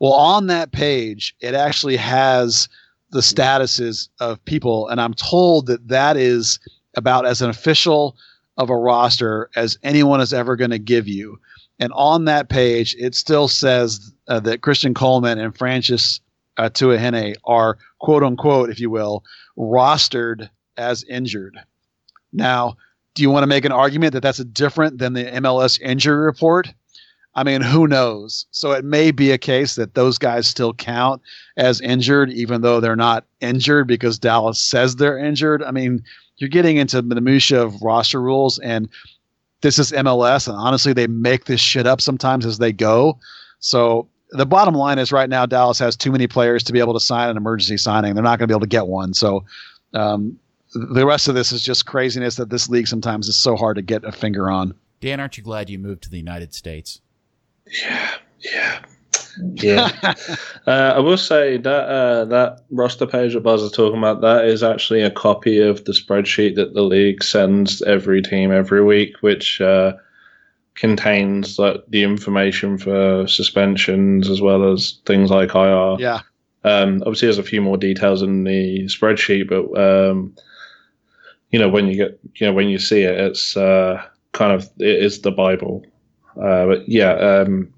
Well, on that page, it actually has the statuses of people, and I'm told that that is about as an official of a roster as anyone is ever going to give you. And on that page, it still says uh, that Christian Coleman and Francis uh, Tuahene are, quote unquote, if you will, rostered as injured. Now, do you want to make an argument that that's different than the M L S injury report? I mean, who knows? So it may be a case that those guys still count as injured, even though they're not injured because Dallas says they're injured. I mean, you're getting into the minutia of roster rules, and this is M L S, and honestly, they make this shit up sometimes as they go. So the bottom line is right now, Dallas has too many players to be able to sign an emergency signing. They're not going to be able to get one. So um, the rest of this is just craziness that this league sometimes is so hard to get a finger on. Dan, aren't you glad you moved to the United States? Yeah, yeah. Yeah, uh, I will say that uh, that roster page that Buzz is talking about, that is actually a copy of the spreadsheet that the league sends every team every week, which uh, contains like the information for suspensions as well as things like I R. Yeah. Um, obviously, there's a few more details in the spreadsheet, but um, you know when you get you know when you see it, it's uh, kind of it is the Bible. Uh, but yeah. Um,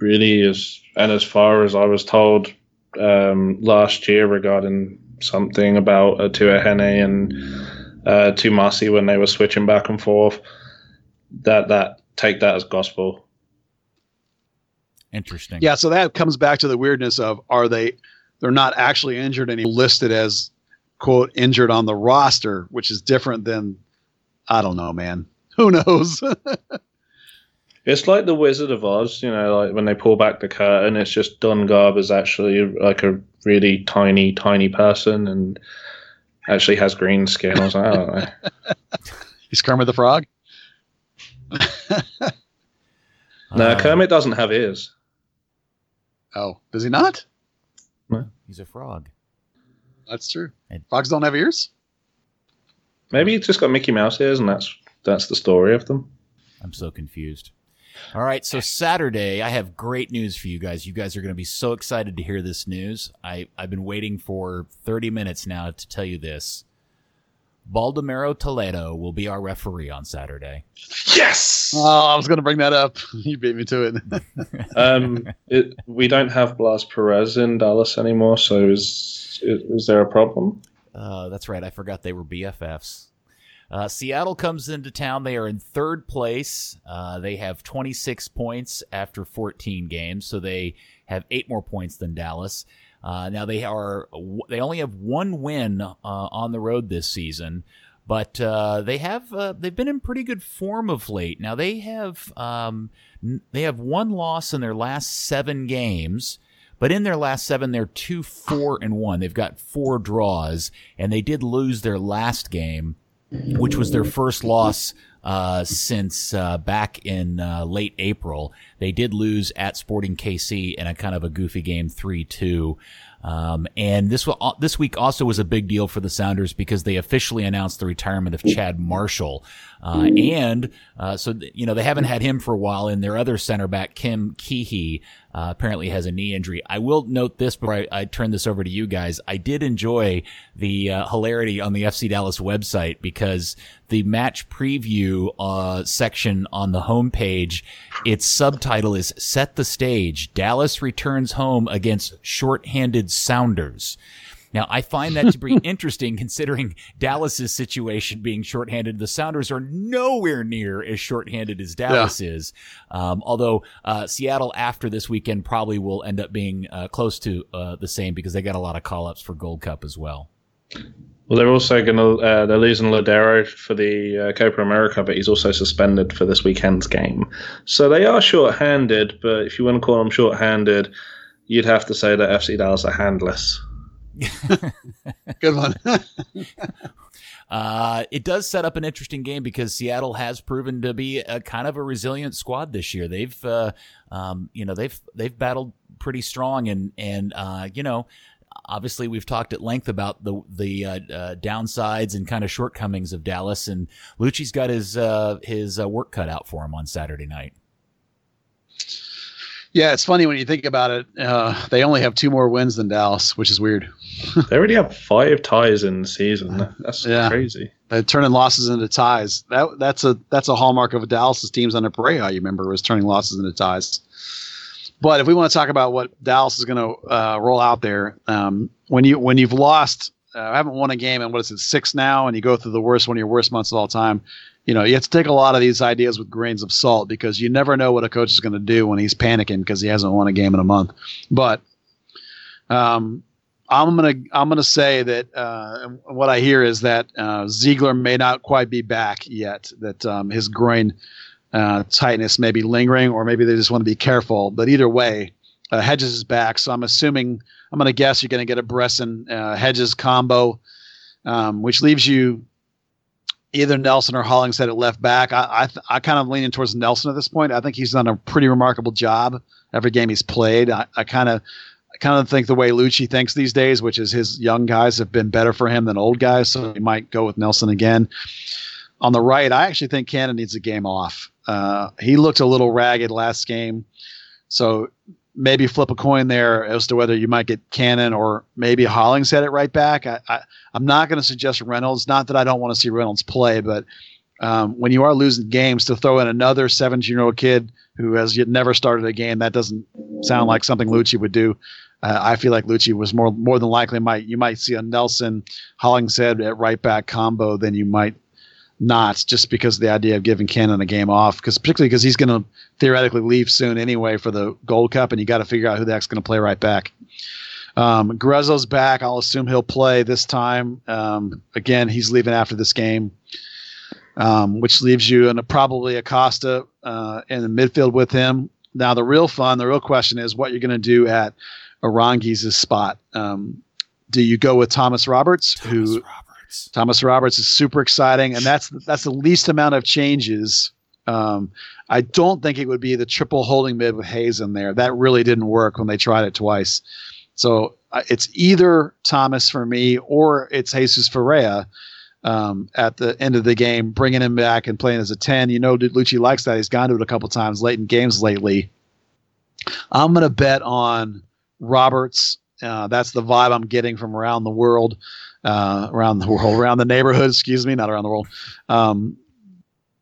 Really is, and as far as I was told um, last year regarding something about uh, Tuahene and uh, Tumasi when they were switching back and forth, that that take that as gospel. Interesting. Yeah, so that comes back to the weirdness of are they? They're not actually injured and listed as quote injured on the roster, which is different than I don't know, man. Who knows? It's like the Wizard of Oz, you know, like when they pull back the curtain, it's just Don Garber's actually like a really tiny, tiny person and actually has green skin. I was like, I don't know. He's Kermit the Frog? No, um, Kermit doesn't have ears. Oh, does he not? No. He's a frog. That's true. Frogs don't have ears? Maybe he's just got Mickey Mouse ears and that's that's the story of them. I'm so confused. All right, so Saturday, I have great news for you guys. You guys are going to be so excited to hear this news. I, I've been waiting for thirty minutes now to tell you this. Baldomero Toledo will be our referee on Saturday. Yes! Oh, I was going to bring that up. You beat me to it. um, it, we don't have Blas Perez in Dallas anymore, so is, is, is there a problem? Uh, that's right. I forgot they were B F Fs. Uh, Seattle comes into town. They are in third place. Uh, they have twenty-six points after fourteen games, so they have eight more points than Dallas. Uh, now they are they only have one win uh, on the road this season, but uh, they have uh, they've been in pretty good form of late. Now they have um, they have one loss in their last seven games. But in their last seven, they're two, four, and one. They've got four draws, and they did lose their last game, which was their first loss uh, since uh, back in uh, late April. They did lose at Sporting K C in a kind of a goofy game, three two. Um, and this will, this week also was a big deal for the Sounders because they officially announced the retirement of Chad Marshall. Uh, and, uh, so, th- you know, they haven't had him for a while, and their other center back, Kim Keehee, uh, apparently has a knee injury. I will note this before I, I turn this over to you guys. I did enjoy the, uh, hilarity on the F C Dallas website because the match preview, uh, section on the homepage, its subtitle is Set the Stage. Dallas returns home against shorthanded Sounders. Now, I find that to be interesting considering Dallas's situation being shorthanded. The Sounders are nowhere near as shorthanded as Dallas yeah. is. Um, although, uh, Seattle after this weekend probably will end up being, uh, close to, uh, the same because they got a lot of call ups for Gold Cup as well. Well, they're also going to uh, they're losing Lodero for the uh, Copa America, but he's also suspended for this weekend's game. So they are short-handed, but if you want to call them short-handed, you'd have to say that F C Dallas are handless. Good one. Uh, it does set up an interesting game because Seattle has proven to be a kind of a resilient squad this year. They've, uh, um, you know, they've they've battled pretty strong, and and uh, you know, obviously we've talked at length about the the uh, uh, downsides and kind of shortcomings of Dallas, and Lucci's got his uh, his uh, work cut out for him on Saturday night. Yeah, it's funny when you think about it. Uh, they only have two more wins than Dallas, which is weird. They already have five ties in the season. That's yeah. crazy. They're turning losses into ties. That that's a that's a hallmark of Dallas's teams under Perea. You remember, was turning losses into ties. But if we want to talk about what Dallas is going to uh, roll out there, um, when you when you've lost, uh, I haven't won a game in what is it six now, and you go through the worst one of your worst months of all time. You know, you have to take a lot of these ideas with grains of salt because you never know what a coach is going to do when he's panicking because he hasn't won a game in a month. But um, I'm gonna I'm gonna say that uh, what I hear is that uh, Ziegler may not quite be back yet. That um, his groin uh, tightness may be lingering, or maybe they just want to be careful. But either way, uh, Hedges is back, so I'm assuming I'm gonna guess you're gonna get a Bresson uh, Hedges combo, um, which leaves you. Either Nelson or Hollingshead at left back. I I, th- I kind of leaning towards Nelson at this point. I think he's done a pretty remarkable job every game he's played. I kind of I kind of think the way Lucci thinks these days, which is his young guys have been better for him than old guys, so he might go with Nelson again. On the right, I actually think Cannon needs a game off. Uh, he looked a little ragged last game, so maybe flip a coin there as to whether you might get Cannon or maybe Hollingshead at right back. I, I, I'm not going to suggest Reynolds. Not that I don't want to see Reynolds play, but um, when you are losing games, to throw in another seventeen-year-old kid who has yet never started a game, that doesn't sound like something Lucci would do. Uh, I feel like Lucci was more more than likely might you might see a Nelson Hollingshead at right back combo than you might not, just because of the idea of giving Cannon a game off, because particularly because he's going to theoretically leave soon anyway for the Gold Cup, and you got to figure out who that's going to play right back. Um, Grezzo's back. I'll assume he'll play this time. Um, again, he's leaving after this game, um, which leaves you in a, probably Acosta uh, in the midfield with him. Now, the real fun, the real question is what you're going to do at Aranguiz's spot. Um, do you go with Thomas Roberts, Thomas who? Roberts. Thomas Roberts is super exciting, and that's that's the least amount of changes. Um, I don't think it would be the triple holding mid with Hayes in there. That really didn't work when they tried it twice. So uh, it's either Thomas for me or it's Jesus Ferreira um, at the end of the game, bringing him back and playing as a ten. You know, Lucci likes that. He's gone to it a couple times late in games lately. I'm going to bet on Roberts. Uh, that's the vibe I'm getting from around the world. Uh, around the world, around the neighborhood, excuse me, not around the world. Um,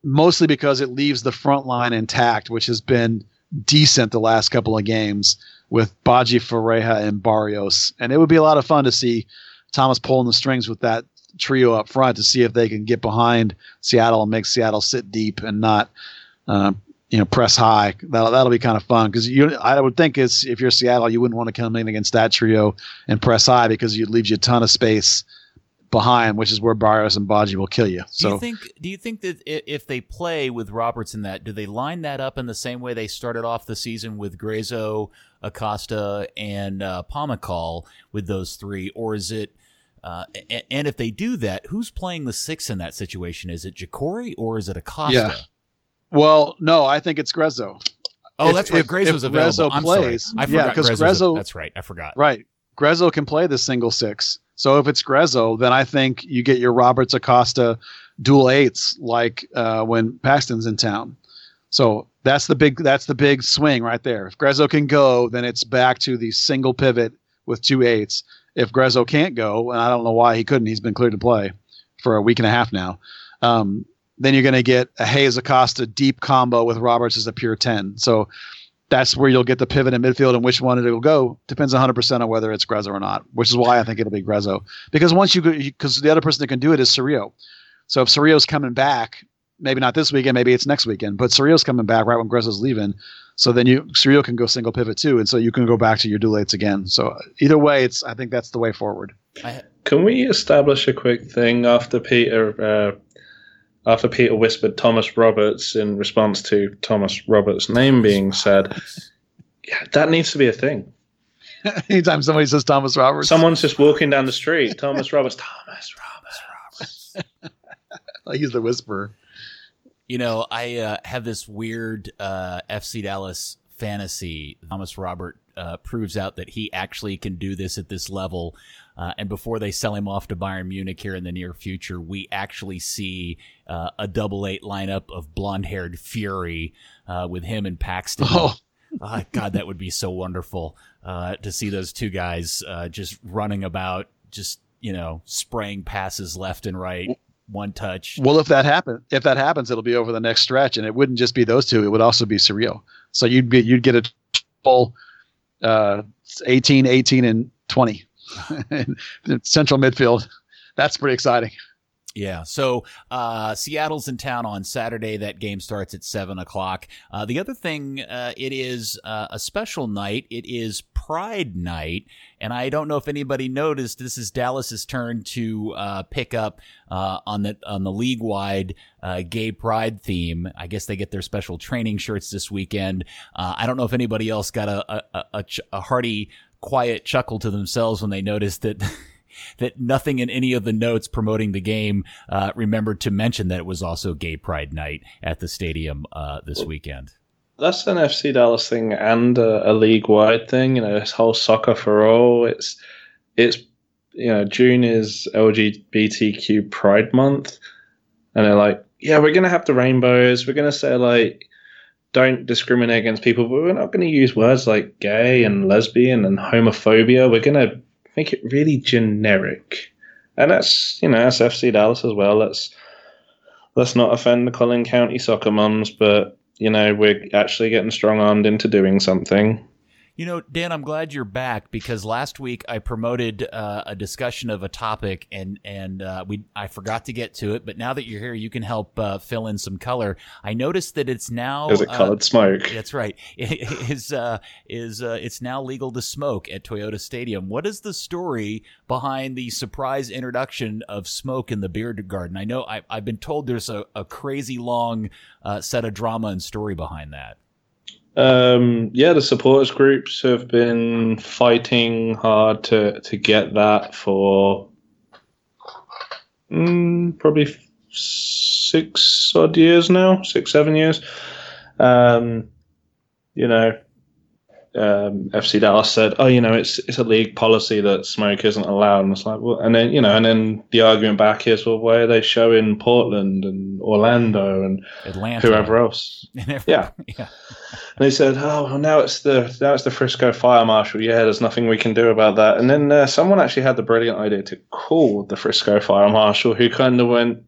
mostly because it leaves the front line intact, which has been decent the last couple of games with Baji, Ferreira, and Barrios. And it would be a lot of fun to see Thomas pulling the strings with that trio up front to see if they can get behind Seattle and make Seattle sit deep and not, uh, you know, press high. That'll, that'll be kind of fun because you, I would think it's, if you're Seattle, you wouldn't want to come in against that trio and press high because it leaves you a ton of space behind, which is where Barrios and Baji will kill you. So, do you think, do you think that if they play with Roberts in that, do they line that up in the same way they started off the season with Grezzo, Acosta, and uh, Pomacall with those three, or is it? Uh, and if they do that, who's playing the six in that situation? Is it Jacory or is it Acosta? Yeah. Well, no, I think it's Grezzo. Oh, if, that's right. If Grezzo's if available. Grezzo I'm plays, sorry. I forgot yeah, Grezzo. That's right. I forgot. Right. Grezzo can play the single six. So if it's Grezzo, then I think you get your Roberts Acosta dual eights like uh, when Paxton's in town. So that's the big that's the big swing right there. If Grezzo can go, then it's back to the single pivot with two eights. If Grezzo can't go, and I don't know why he couldn't, he's been cleared to play for a week and a half now. Um, then you're going to get a Hayes Acosta deep combo with Roberts as a pure ten. So that's where you'll get the pivot in midfield, and which one it will go depends one hundred percent on whether it's Grezzo or not, which is why I think it'll be Grezzo. Because once you because the other person that can do it is Cerrillo. So if Cerrillo's coming back, maybe not this weekend, maybe it's next weekend, but Cerrillo's coming back right when Grezzo's leaving. So then you Cerrillo can go single pivot too, and so you can go back to your dual eights again. So either way, it's I think that's the way forward. I, Can we establish a quick thing after Peter? Uh, after Peter whispered Thomas Roberts in response to Thomas Roberts' name being said, yeah, that needs to be a thing. Anytime somebody says Thomas Roberts, someone's just walking down the street. Thomas Roberts. Thomas Roberts. Roberts. He's the whisperer. You know, I uh, have this weird uh, F C Dallas fantasy. Thomas Robert uh, proves out that he actually can do this at this level. Uh, and before they sell him off to Bayern Munich here in the near future, we actually see uh, a double eight lineup of blonde-haired Fury uh, with him and Paxton. Oh. Oh, God, that would be so wonderful uh, to see those two guys uh, just running about, just, you know, spraying passes left and right, one touch. Well, if that happen, if that happens, it'll be over the next stretch, and it wouldn't just be those two. It would also be Surreal. So you'd be, you'd get a full uh, eighteen, eighteen, and twenty in central midfield. That's pretty exciting. Yeah, so uh, Seattle's in town on Saturday. That game starts at seven o'clock. Uh, the other thing, uh, it is uh, a special night. It is Pride Night, and I don't know if anybody noticed, this is Dallas's turn to uh, pick up uh, on the on the league-wide uh, gay pride theme. I guess they get their special training shirts this weekend. Uh, I don't know if anybody else got a, a, a, a hearty, quiet chuckle to themselves when they noticed that that nothing in any of the notes promoting the game uh, remembered to mention that it was also Gay Pride Night at the stadium uh, this weekend. That's an F C Dallas thing and a, a league-wide thing. You know, this whole soccer for all. It's it's you know, June is L G B T Q Pride Month, and they're like, yeah, we're gonna have the rainbows. We're gonna say like, don't discriminate against people, but we're not gonna use words like gay and lesbian and homophobia. We're gonna make it really generic. And that's, you know, that's F C Dallas as well. Let's let's not offend the Collin County soccer moms, but, you know, we're actually getting strong-armed into doing something. You know, Dan, I'm glad you're back, because last week I promoted uh, a discussion of a topic, and and uh, we I forgot to get to it. But now that you're here, you can help uh, fill in some color. I noticed that it's now is it colored uh, smoke? That's right. It is uh, is uh, it's now legal to smoke at Toyota Stadium. What is the story behind the surprise introduction of smoke in the beer garden? I know I, I've been told there's a, a crazy long uh, set of drama and story behind that. Um, yeah, the supporters groups have been fighting hard to, to get that for mm, probably six odd years now, six, seven years. Um, you know, um, F C Dallas said, oh, you know, it's it's a league policy that smoke isn't allowed. And it's like, well, and then, you know, and then the argument back is, well, why are they showing Portland and Orlando and Atlanta, whoever else? yeah. yeah. And they said, "Oh, well, now it's the now it's the Frisco Fire Marshal. Yeah, there's nothing we can do about that." And then uh, someone actually had the brilliant idea to call the Frisco Fire Marshal, who kind of went,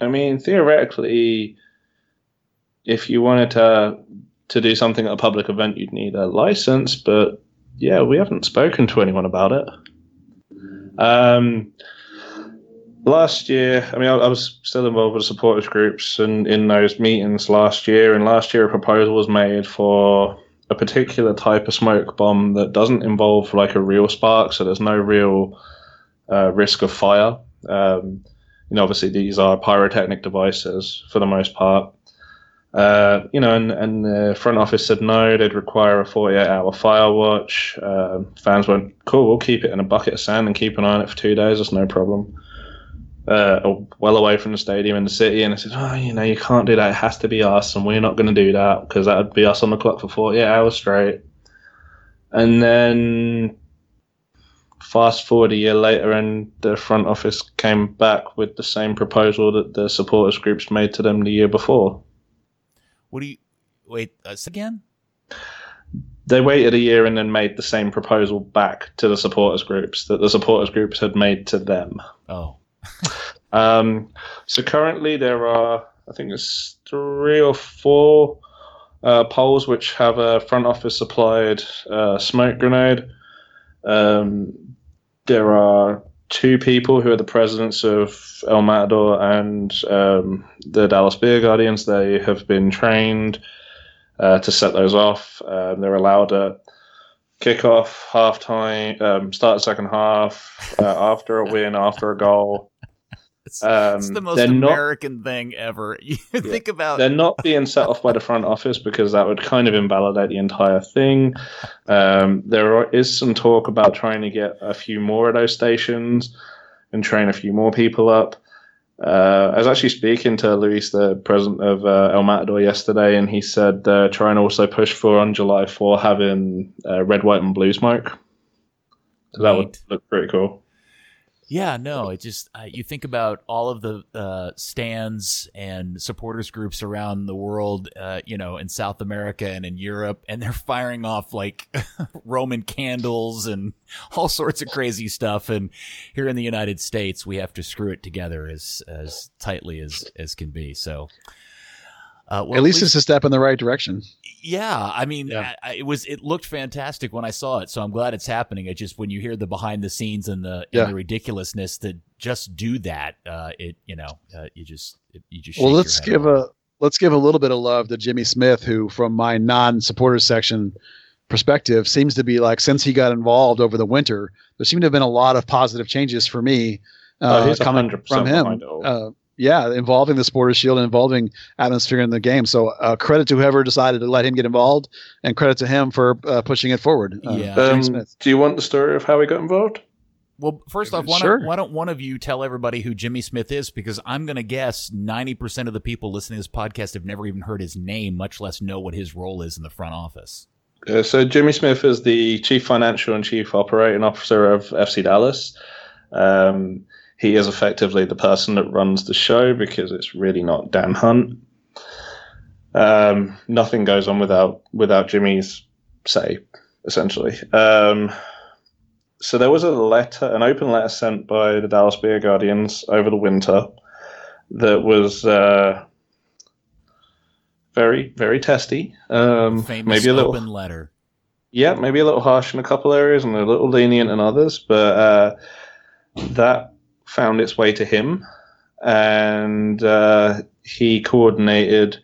"I mean, theoretically, if you wanted to to do something at a public event, you'd need a license. But yeah, we haven't spoken to anyone about it." Um. Last year, I mean, I, I was still involved with supporters groups and in those meetings last year. And last year, a proposal was made for a particular type of smoke bomb that doesn't involve like a real spark, so there's no real uh, risk of fire. Um, you know, obviously these are pyrotechnic devices for the most part. Uh, you know, and, and the front office said no, they'd require a forty-eight hour fire watch. Uh, fans went, cool, we'll keep it in a bucket of sand and keep an eye on it for two days. That's no problem. Uh, well away from the stadium in the city, and I said, oh, you know, you can't do that. It has to be us, and we're not going to do that because that would be us on the clock for forty-eight hours straight. And then fast forward a year later, and the front office came back with the same proposal that the supporters groups made to them the year before. What do you – wait, us again? They waited a year and then made the same proposal back to the supporters groups that the supporters groups had made to them. Oh. um, so currently there are, I think it's three or four uh, poles which have a front office supplied uh, smoke grenade. Um, there are two people who are the presidents of El Matador and um, the Dallas Beer Guardians. They have been trained uh, to set those off. Uh, they're allowed at kickoff, half time, um, start second half, uh, after a win, after a goal. It's, um, it's the most American not, thing ever. You yeah, think about they're not being set off by the front office because that would kind of invalidate the entire thing. Um, there is some talk about trying to get a few more of those stations and train a few more people up. Uh, I was actually speaking to Luis, the president of uh, El Matador, yesterday, and he said uh, try and also push for on July fourth having uh, red, white, and blue smoke. So that would look pretty cool. Yeah, no, it just uh, you think about all of the uh, stands and supporters groups around the world, uh, you know, in South America and in Europe, and they're firing off like Roman candles and all sorts of crazy stuff. And here in the United States, we have to screw it together as as tightly as, as can be. So uh, well, at, least at least it's a step in the right direction. Yeah, I mean, yeah. I, it was it looked fantastic when I saw it, so I'm glad it's happening. It just when you hear the behind the scenes and the, yeah. and the ridiculousness to just do that, uh, it you know uh, you just it, you just. Well, let's give a let's give a little bit of love to Jimmy Smith, who, from my non-supporters section perspective, seems to be like since he got involved over the winter, there seemed to have been a lot of positive changes for me uh, oh, coming from him. Yeah, involving the Supporters Shield and involving atmosphere in the game. So uh, credit to whoever decided to let him get involved, and credit to him for uh, pushing it forward. Uh, yeah. um, do you want the story of how he got involved? Well, first off, why, sure. don't, why don't one of you tell everybody who Jimmy Smith is? Because I'm going to guess ninety percent of the people listening to this podcast have never even heard his name, much less know what his role is in the front office. Uh, so Jimmy Smith is the Chief Financial and Chief Operating Officer of F C Dallas. Um He is effectively the person that runs the show because it's really not Dan Hunt. Um, nothing goes on without without Jimmy's say, essentially. Um, so there was a letter, an open letter sent by the Dallas Beer Guardians over the winter that was uh, very, very testy. Um, Famous maybe a little, open letter. Yeah, maybe a little harsh in a couple areas and a little lenient in others, but uh, that found its way to him, and uh, he coordinated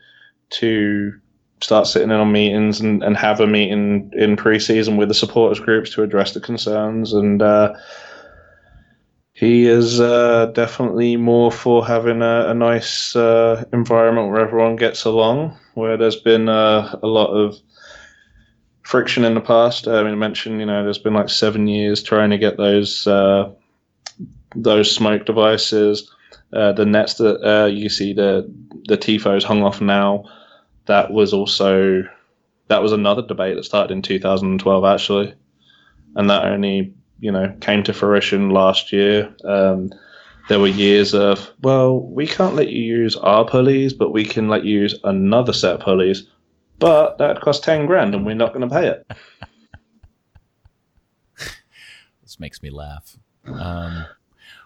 to start sitting in on meetings and, and have a meeting in pre-season with the supporters groups to address the concerns. And uh, he is uh, definitely more for having a, a nice uh, environment where everyone gets along, where there's been uh, a lot of friction in the past. I mean, I mentioned, you know, there's been like seven years trying to get those uh, those smoke devices, uh, the nets that uh, you see the the T I F Os hung off now, that was also that was another debate that started in two thousand twelve actually, and that only you know came to fruition last year. Um, there were years of well, we can't let you use our pulleys, but we can let you use another set of pulleys, but that costs ten grand, and we're not going to pay it. This makes me laugh. Um...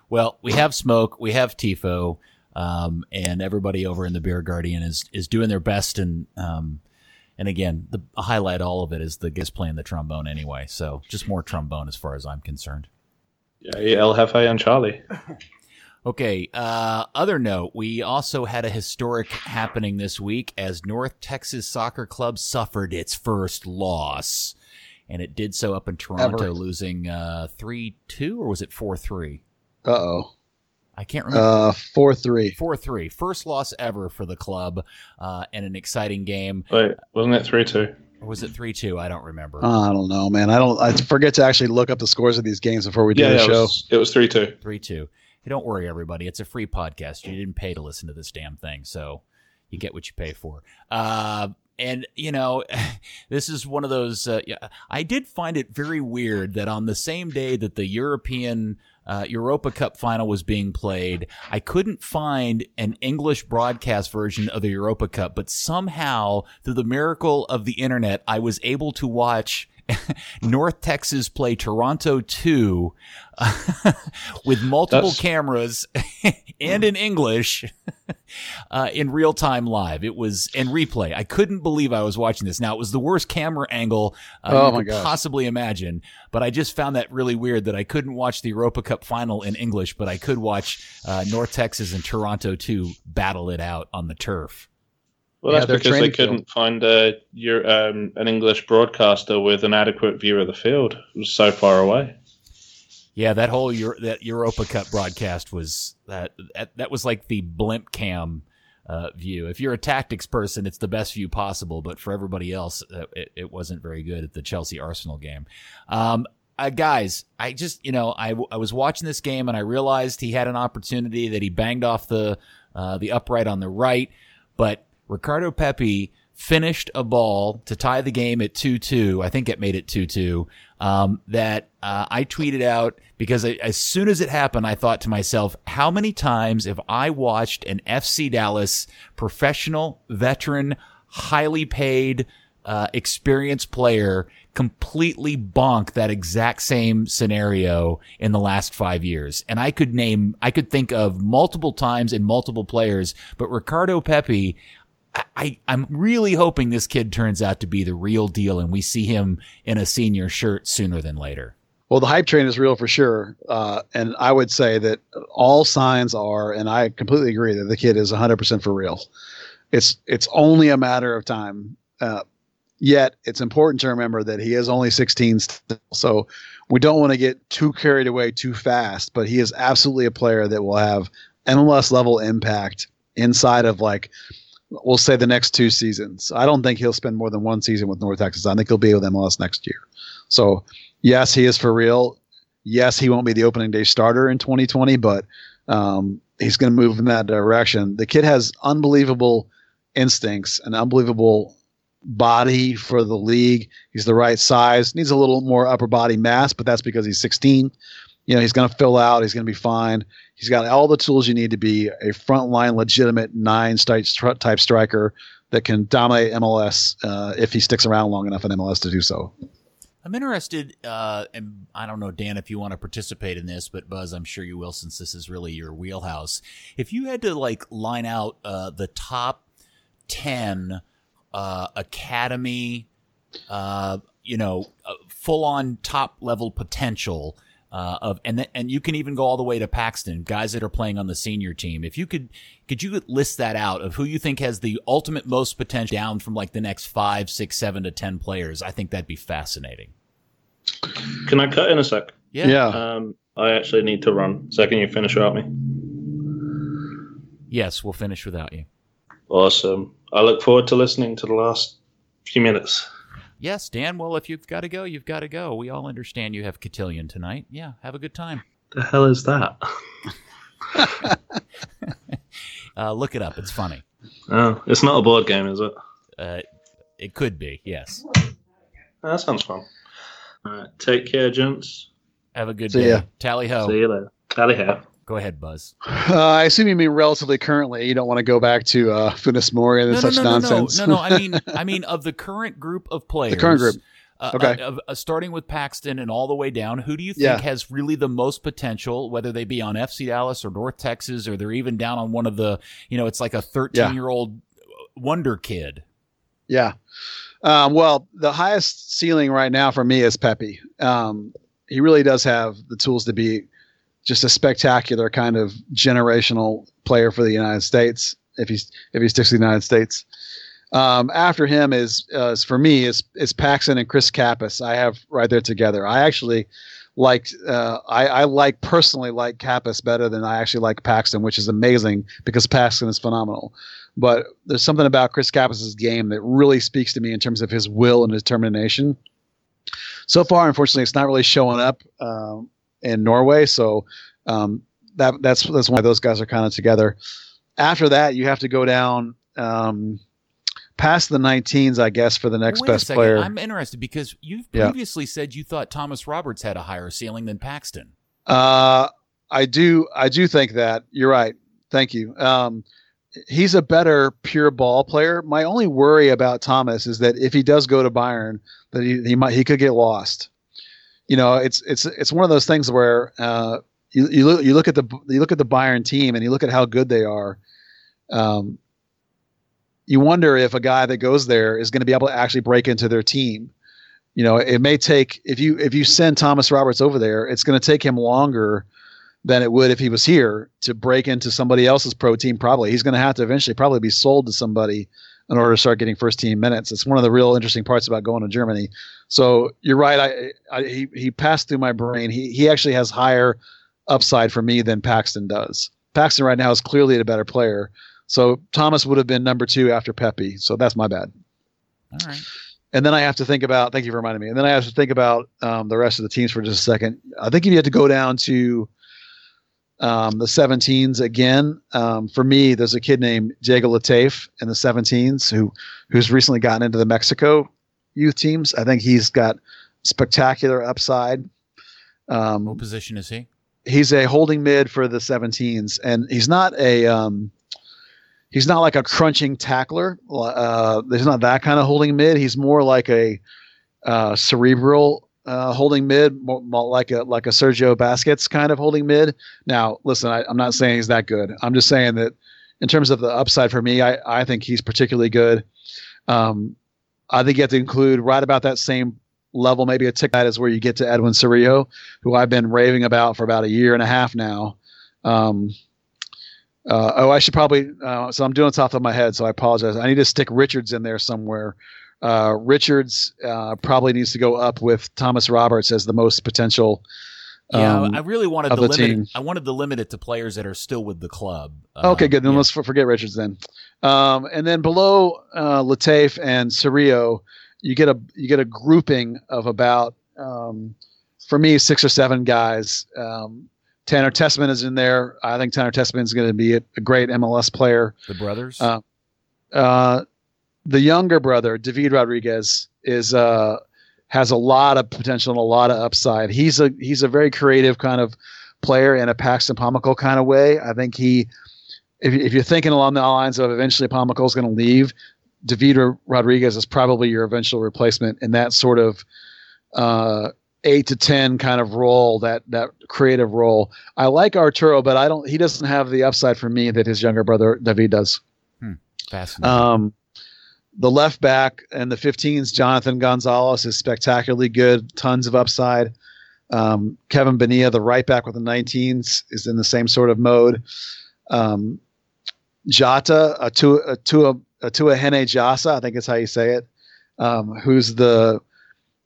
Well, we have smoke, we have T I F O, um, and everybody over in the Beer Guardian is is doing their best. And um, and again, the highlight all of it is the guest playing the trombone anyway. So just more trombone as far as I'm concerned. Yeah, El Jefe and Charlie. Okay. Uh, other note, we also had a historic happening this week as North Texas Soccer Club suffered its first loss, and it did so up in Toronto, Ever. losing uh, three two, or was it four three? Uh-oh. I can't remember. Uh, four three. four three. First loss ever for the club, uh, and an exciting game. Wait, wasn't it three two? Or was it three two? I don't remember. Uh, I don't know, man. I don't. I forget to actually look up the scores of these games before we do yeah, the yeah, show. It was three two. three two. Hey, don't worry, everybody. It's a free podcast. You didn't pay to listen to this damn thing, so you get what you pay for. Uh And, you know, this is one of those uh, – I did find it very weird that on the same day that the European uh, Europa Cup final was being played, I couldn't find an English broadcast version of the Europa Cup. But somehow, through the miracle of the internet, I was able to watch North Texas play Toronto two with multiple That's... cameras and in English uh, in real time live. It was in replay. I couldn't believe I was watching this. Now, it was the worst camera angle uh, oh, you could God. possibly imagine, but I just found that really weird that I couldn't watch the Europa Cup final in English, but I could watch uh, North Texas and Toronto two battle it out on the turf. Well, that's because they couldn't field. find a, your, um, an English broadcaster with an adequate view of the field. It was so far away. Yeah, that whole Euro, that Europa Cup broadcast was that that was like the blimp cam uh, view. If you're a tactics person, it's the best view possible, but for everybody else, it, it wasn't very good at the Chelsea Arsenal game. Um, uh, guys, I just you know I I was watching this game and I realized he had an opportunity that he banged off the uh, the upright on the right, but Ricardo Pepi finished a ball to tie the game at two two. I think it made it two two. Um, that uh, I tweeted out because I, as soon as it happened, I thought to myself, how many times have I watched an F C Dallas professional, veteran, highly paid, uh, experienced player completely bonk that exact same scenario in the last five years? And I could name, I could think of multiple times and multiple players, but Ricardo Pepi, I, I'm really hoping this kid turns out to be the real deal and we see him in a senior shirt sooner than later. Well, the hype train is real for sure. Uh, and I would say that all signs are, and I completely agree that the kid is one hundred percent for real. It's, it's only a matter of time. Uh, Yet it's important to remember that he is only sixteen still, so we don't want to get too carried away too fast, but he is absolutely a player that will have M L S level impact inside of, like, we'll say the next two seasons. I don't think he'll spend more than one season with North Texas. I think he'll be with M L S next year. So yes, he is for real. Yes, he won't be the opening day starter in twenty twenty, but um, he's going to move in that direction. The kid has unbelievable instincts and unbelievable body for the league. He's the right size, needs a little more upper body mass, but that's because he's sixteen. You know, he's going to fill out. He's going to be fine. He's got all the tools you need to be a frontline, legitimate nine type striker that can dominate M L S uh, if he sticks around long enough in M L S to do so. I'm interested, uh, and I don't know, Dan, if you want to participate in this, but Buzz, I'm sure you will, since this is really your wheelhouse. If you had to, like, line out uh, the top ten Uh, academy, uh, you know, uh, full-on top-level potential uh, of, and th- and you can even go all the way to Paxton, guys that are playing on the senior team. If you could, could you list that out of who you think has the ultimate most potential down from like the next five, six, seven to ten players? I think that'd be fascinating. Can I cut in a sec? Yeah. yeah. Um, I actually need to run. So can you finish without me? Yes, we'll finish without you. Awesome. I look forward to listening to the last few minutes. Yes, Dan. Well, if you've got to go, you've got to go. We all understand you have cotillion tonight. Yeah, have a good time. The hell is that? uh, look it up. It's funny. Oh, it's not a board game, is it? Uh, it could be, yes. That sounds fun. All right, take care, gents. Have a good See day. Ya. Tally-ho. See you later. Tally-ho. Go ahead, Buzz. Uh, I assume you mean relatively currently. You don't want to go back to uh, Funes Mori and no, such no, no, nonsense. No, no, no. I mean, I mean, of the current group of players. The current group. Uh, okay. Uh, uh, starting with Paxton and all the way down, who do you think yeah. has really the most potential, whether they be on F C Dallas or North Texas, or they're even down on one of the, you know, it's like a thirteen-year-old yeah. wonder kid. Yeah. Um, well, the highest ceiling right now for me is Pepi. Um, he really does have the tools to be just a spectacular kind of generational player for the United States. If he's, if he sticks to the United States, um, after him is, uh, is for me is, is Paxton and Chris Kappas. I have right there together. I actually like, uh, I, I like personally like Kappas better than I actually like Paxton, which is amazing because Paxton is phenomenal, but there's something about Chris Kappas's game that really speaks to me in terms of his will and determination. So far, unfortunately, it's not really showing up, um, in Norway. So um, that that's that's why those guys are kind of together. After that, you have to go down um, past the nineteens, I guess, for the next Wait best a second. player. I'm interested because you've previously yeah. said you thought Thomas Roberts had a higher ceiling than Paxton. Uh, I do. I do think that you're right. Thank you. Um, he's a better pure ball player. My only worry about Thomas is that if he does go to Bayern, that he, he might, he could get lost. You know, it's it's it's one of those things where uh, you you look you look at the you look at the Bayern team and you look at how good they are. Um, you wonder if a guy that goes there is going to be able to actually break into their team. You know, it may take if you if you send Thomas Roberts over there, it's going to take him longer than it would if he was here to break into somebody else's pro team. Probably he's going to have to eventually probably be sold to somebody in order to start getting first team minutes. It's one of the real interesting parts about going to Germany. So you're right. I, I he, he passed through my brain. He he actually has higher upside for me than Paxton does. Paxton right now is clearly a better player. So Thomas would have been number two after Pepe. So that's my bad. All right. And then I have to think about, thank you for reminding me. And then I have to think about um, the rest of the teams for just a second. I think if you had to go down to um, the seventeens again, um, for me, there's a kid named Diego Lateef in the seventeens who, who's recently gotten into the Mexico youth teams. I think he's got spectacular upside. Um, what position is he? He's a holding mid for the seventeens, and he's not a um, he's not like a crunching tackler. Uh, he's not that kind of holding mid. He's more like a uh, cerebral uh, holding mid, more, more like a like a Sergio Busquets kind of holding mid. Now, listen, I, I'm not saying he's that good. I'm just saying that in terms of the upside for me, I, I think he's particularly good. Um, I think you have to include right about that same level, maybe a tick that is where you get to Edwin Cerrillo, who I've been raving about for about a year and a half now. Um, uh, oh, I should probably, uh, so I'm doing this off the top of my head, so I apologize. I need to stick Richards in there somewhere. Uh, Richards uh, probably needs to go up with Thomas Roberts as the most potential. Um, yeah, I really wanted to limit it. I wanted to limit it to players that are still with the club. Uh, okay, good. Then yeah. Let's forget Richards then. Um, and then below uh, Lateef and Cerrillo, you get a you get a grouping of about um, for me six or seven guys. Um, Tanner Tessman is in there. I think Tanner Tessman is going to be a, a great M L S player. The brothers, uh, uh, the younger brother, David Rodriguez, is uh, has a lot of potential and a lot of upside. He's a he's a very creative kind of player in a Paxton Pomacall kind of way. I think he, if if you're thinking along the lines of eventually Pomacall is going to leave, David Rodriguez is probably your eventual replacement in that sort of uh, eight to ten kind of role, that that creative role. I like Arturo, but I don't. He doesn't have the upside for me that his younger brother David does. Hmm. Fascinating. Um, the left back and the fifteens, Jonathan Gonzalez is spectacularly good, tons of upside. Um, Kevin Bonilla, the right back with the nineteens, is in the same sort of mode. Um, Jota, Atua, Atua Atua Hene Jasa, I think is how you say it, um, who's the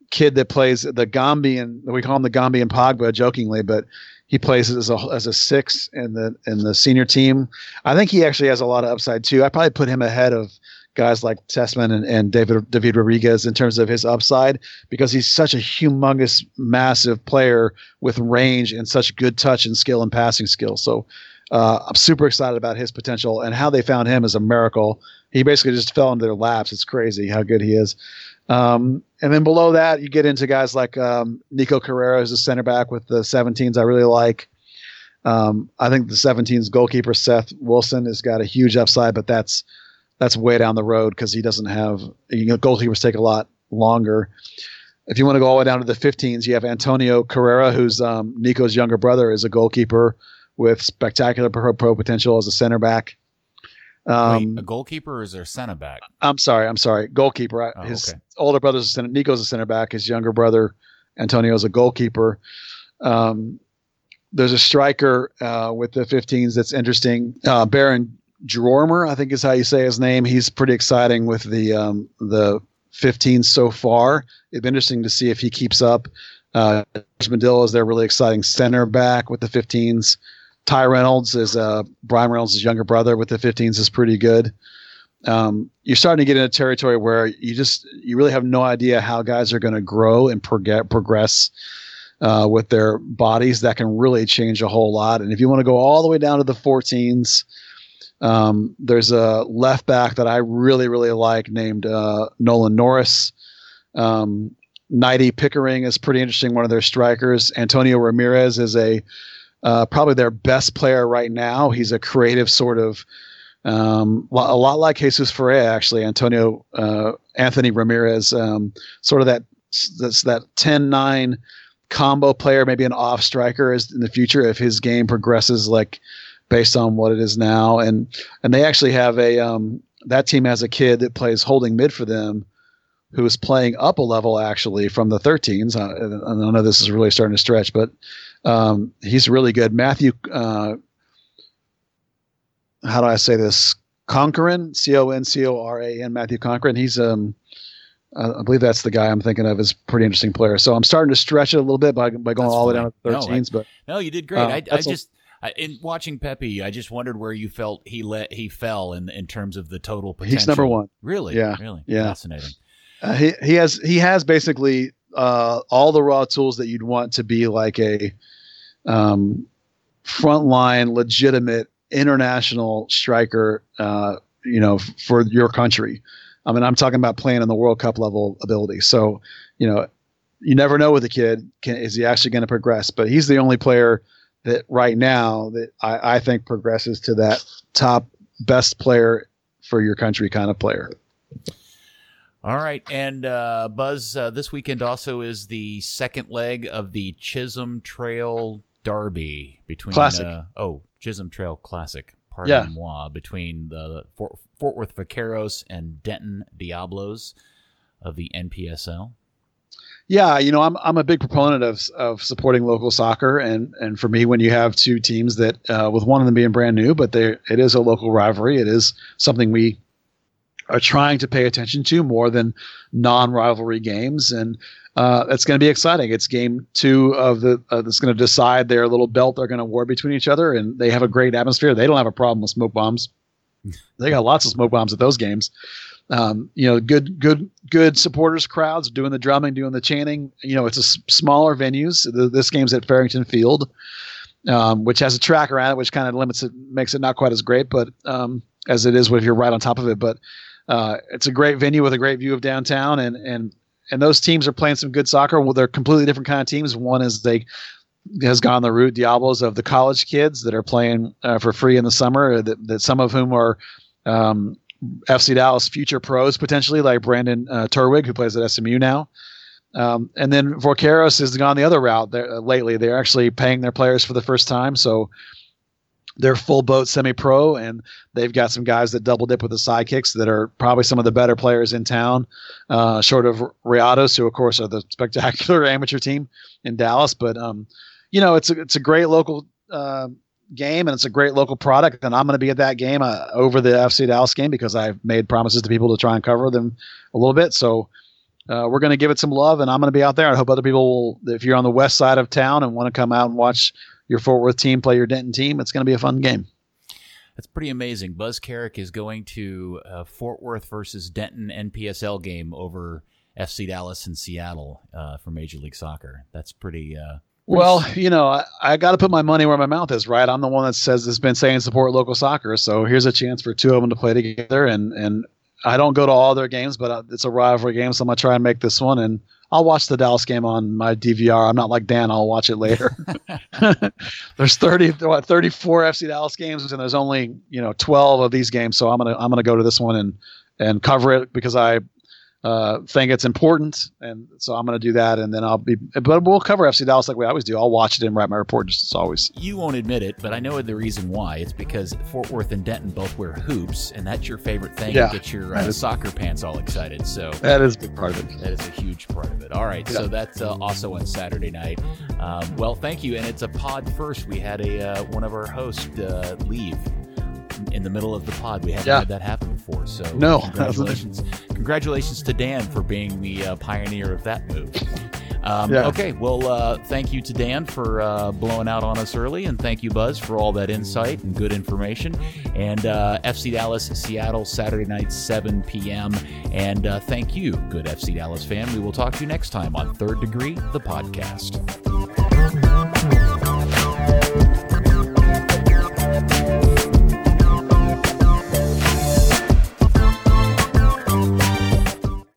kid that plays the Gambian. We call him the Gambian Pogba jokingly, but he plays as a as a six in the in the senior team. I think he actually has a lot of upside too. I probably put him ahead of guys like Tessman and, and David David Rodriguez in terms of his upside because he's such a humongous, massive player with range and such good touch and skill and passing skill. So uh, I'm super excited about his potential, and how they found him is a miracle. He basically just fell into their laps. It's crazy how good he is. Um, and then below that, you get into guys like um, Nico Carrera, who's a center back with the seventeens I really like. Um, I think the seventeens goalkeeper, Seth Wilson, has got a huge upside, but that's that's way down the road because he doesn't have you – know, goalkeepers take a lot longer. If you want to go all the way down to the fifteens, you have Antonio Carrera, who's um, Nico's younger brother, is a goalkeeper with spectacular pro, pro potential as a center back. Um, Wait, a goalkeeper or is there a center back? I'm sorry, I'm sorry. Goalkeeper. I, oh, his okay. older brother's a center. Nico's a center back. His younger brother, Antonio's a goalkeeper. Um, there's a striker uh, with the fifteens that's interesting. Uh, Baron Drormer, I think is how you say his name. He's pretty exciting with the um, the fifteens so far. It'd be interesting to see if he keeps up. Uh, Mandela is their really exciting center back with the fifteens. Ty Reynolds is uh, Brian Reynolds' younger brother with the fifteens is pretty good. Um, you're starting to get into territory where you just you really have no idea how guys are going to grow and prog- progress uh, with their bodies. That can really change a whole lot. And if you want to go all the way down to the fourteens, um, there's a left back that I really, really like named uh, Nolan Norris. Um, Knighty Pickering is pretty interesting, one of their strikers. Antonio Ramirez is a Uh, probably their best player right now. He's a creative sort of, um, a lot like Jesus Ferreira, actually. Antonio uh, Anthony Ramirez, um, sort of that that's that ten nine combo player, maybe an off striker is in the future if his game progresses like based on what it is now. And and they actually have a um, that team has a kid that plays holding mid for them, who is playing up a level actually from the thirteens. I, I know this is really starting to stretch, but um, he's really good. Matthew, uh, how do I say this? Concoran, C O N C O R A N, Matthew Concoran. He's um, uh, I believe that's the guy I'm thinking of as a pretty interesting player. So I'm starting to stretch it a little bit by by going that's all the way down to thirteens. No, I, but no, you did great. Uh, I, I just a, I, in watching Pepe, I just wondered where you felt he let he fell in in terms of the total potential. He's number one. Really? Yeah. Really? Yeah. Fascinating. Uh, he he has he has basically uh, all the raw tools that you'd want to be like a um, frontline, legitimate international striker, uh, you know, f- for your country. I mean, I'm talking about playing in the World Cup level ability. So, you know, you never know with the kid. Can, is he actually going to progress? But he's the only player that right now that I, I think progresses to that top best player for your country kind of player. All right. And uh, Buzz, uh, this weekend also is the second leg of the Chisholm Trail Derby between Classic. Uh, oh, Chisholm Trail Classic. Pardon yeah. moi, between the Fort, Fort Worth Vaqueros and Denton Diablos of the N P S L. Yeah, you know, I'm I'm a big proponent of of supporting local soccer, and and for me, when you have two teams that uh, with one of them being brand new, but they it is a local rivalry. It is something we are trying to pay attention to more than non-rivalry games, and uh, it's going to be exciting. It's game two of the uh, that's going to decide their little belt they're going to war between each other, and they have a great atmosphere. They don't have a problem with smoke bombs. They got lots of smoke bombs at those games. Um, you know, good, good, good supporters crowds doing the drumming, doing the chanting. You know, it's a s- smaller venues. The, this game's at Farrington Field, um, which has a track around it, which kind of limits it, makes it not quite as great, but um, as it is if you're right on top of it, but. Uh, it's a great venue with a great view of downtown, and and and those teams are playing some good soccer. Well, they're completely different kind of teams. One is they has gone the route Diablos of the college kids that are playing uh, for free in the summer. That, that some of whom are um, F C Dallas future pros potentially, like Brandon uh, Turwig, who plays at S M U now. Um, and then Vaqueros has gone the other route there, uh, lately. They're actually paying their players for the first time, so. They're full boat semi-pro, and they've got some guys that double dip with the sidekicks that are probably some of the better players in town, uh, short of Riados, who of course are the spectacular amateur team in Dallas. But um, you know, it's a, it's a great local uh, game, and it's a great local product. And I'm going to be at that game uh, over the F C Dallas game because I've made promises to people to try and cover them a little bit. So uh, we're going to give it some love, and I'm going to be out there. I hope other people will, if you're on the west side of town and want to come out and watch your Fort Worth team play your Denton team, it's going to be a fun game. That's pretty amazing. Buzz Carrick is going to uh, Fort Worth versus Denton N P S L game over F C Dallas in Seattle uh, for Major League Soccer. That's pretty. Uh, pretty well, sick. You know, I, I got to put my money where my mouth is, right? I'm the one that says it's been saying support local soccer. So here's a chance for two of them to play together. And, and I don't go to all their games, but it's a rivalry game. So I'm going to try and make this one. And I'll watch the Dallas game on my D V R. I'm not like Dan. I'll watch it later. There's thirty, what, thirty-four F C Dallas games, and there's only you know twelve of these games. So I'm gonna I'm gonna go to this one and and cover it because I uh, think it's important, and so I'm gonna do that. And then I'll be, but we'll cover F C Dallas like we always do. I'll watch it and write my report just as always. You won't admit it, but I know the reason why. It's because Fort Worth and Denton both wear hoops, and that's your favorite thing. Yeah, you get your uh, soccer pants all excited. So that is a big part of it. That is a huge part of it. All right, yeah. So that's uh, also on Saturday night. Um, well, thank you, and it's a pod first. We had a uh, one of our hosts uh, leave. In the middle of the pod, we haven't yeah. had that happen before. So, no, congratulations, congratulations to Dan for being the uh, pioneer of that move. Um, yeah. Okay, well, uh, thank you to Dan for uh, blowing out on us early, and thank you, Buzz, for all that insight and good information. And uh, F C Dallas, Seattle, Saturday night, seven p.m. And uh, thank you, good F C Dallas fan. We will talk to you next time on Third Degree, the podcast.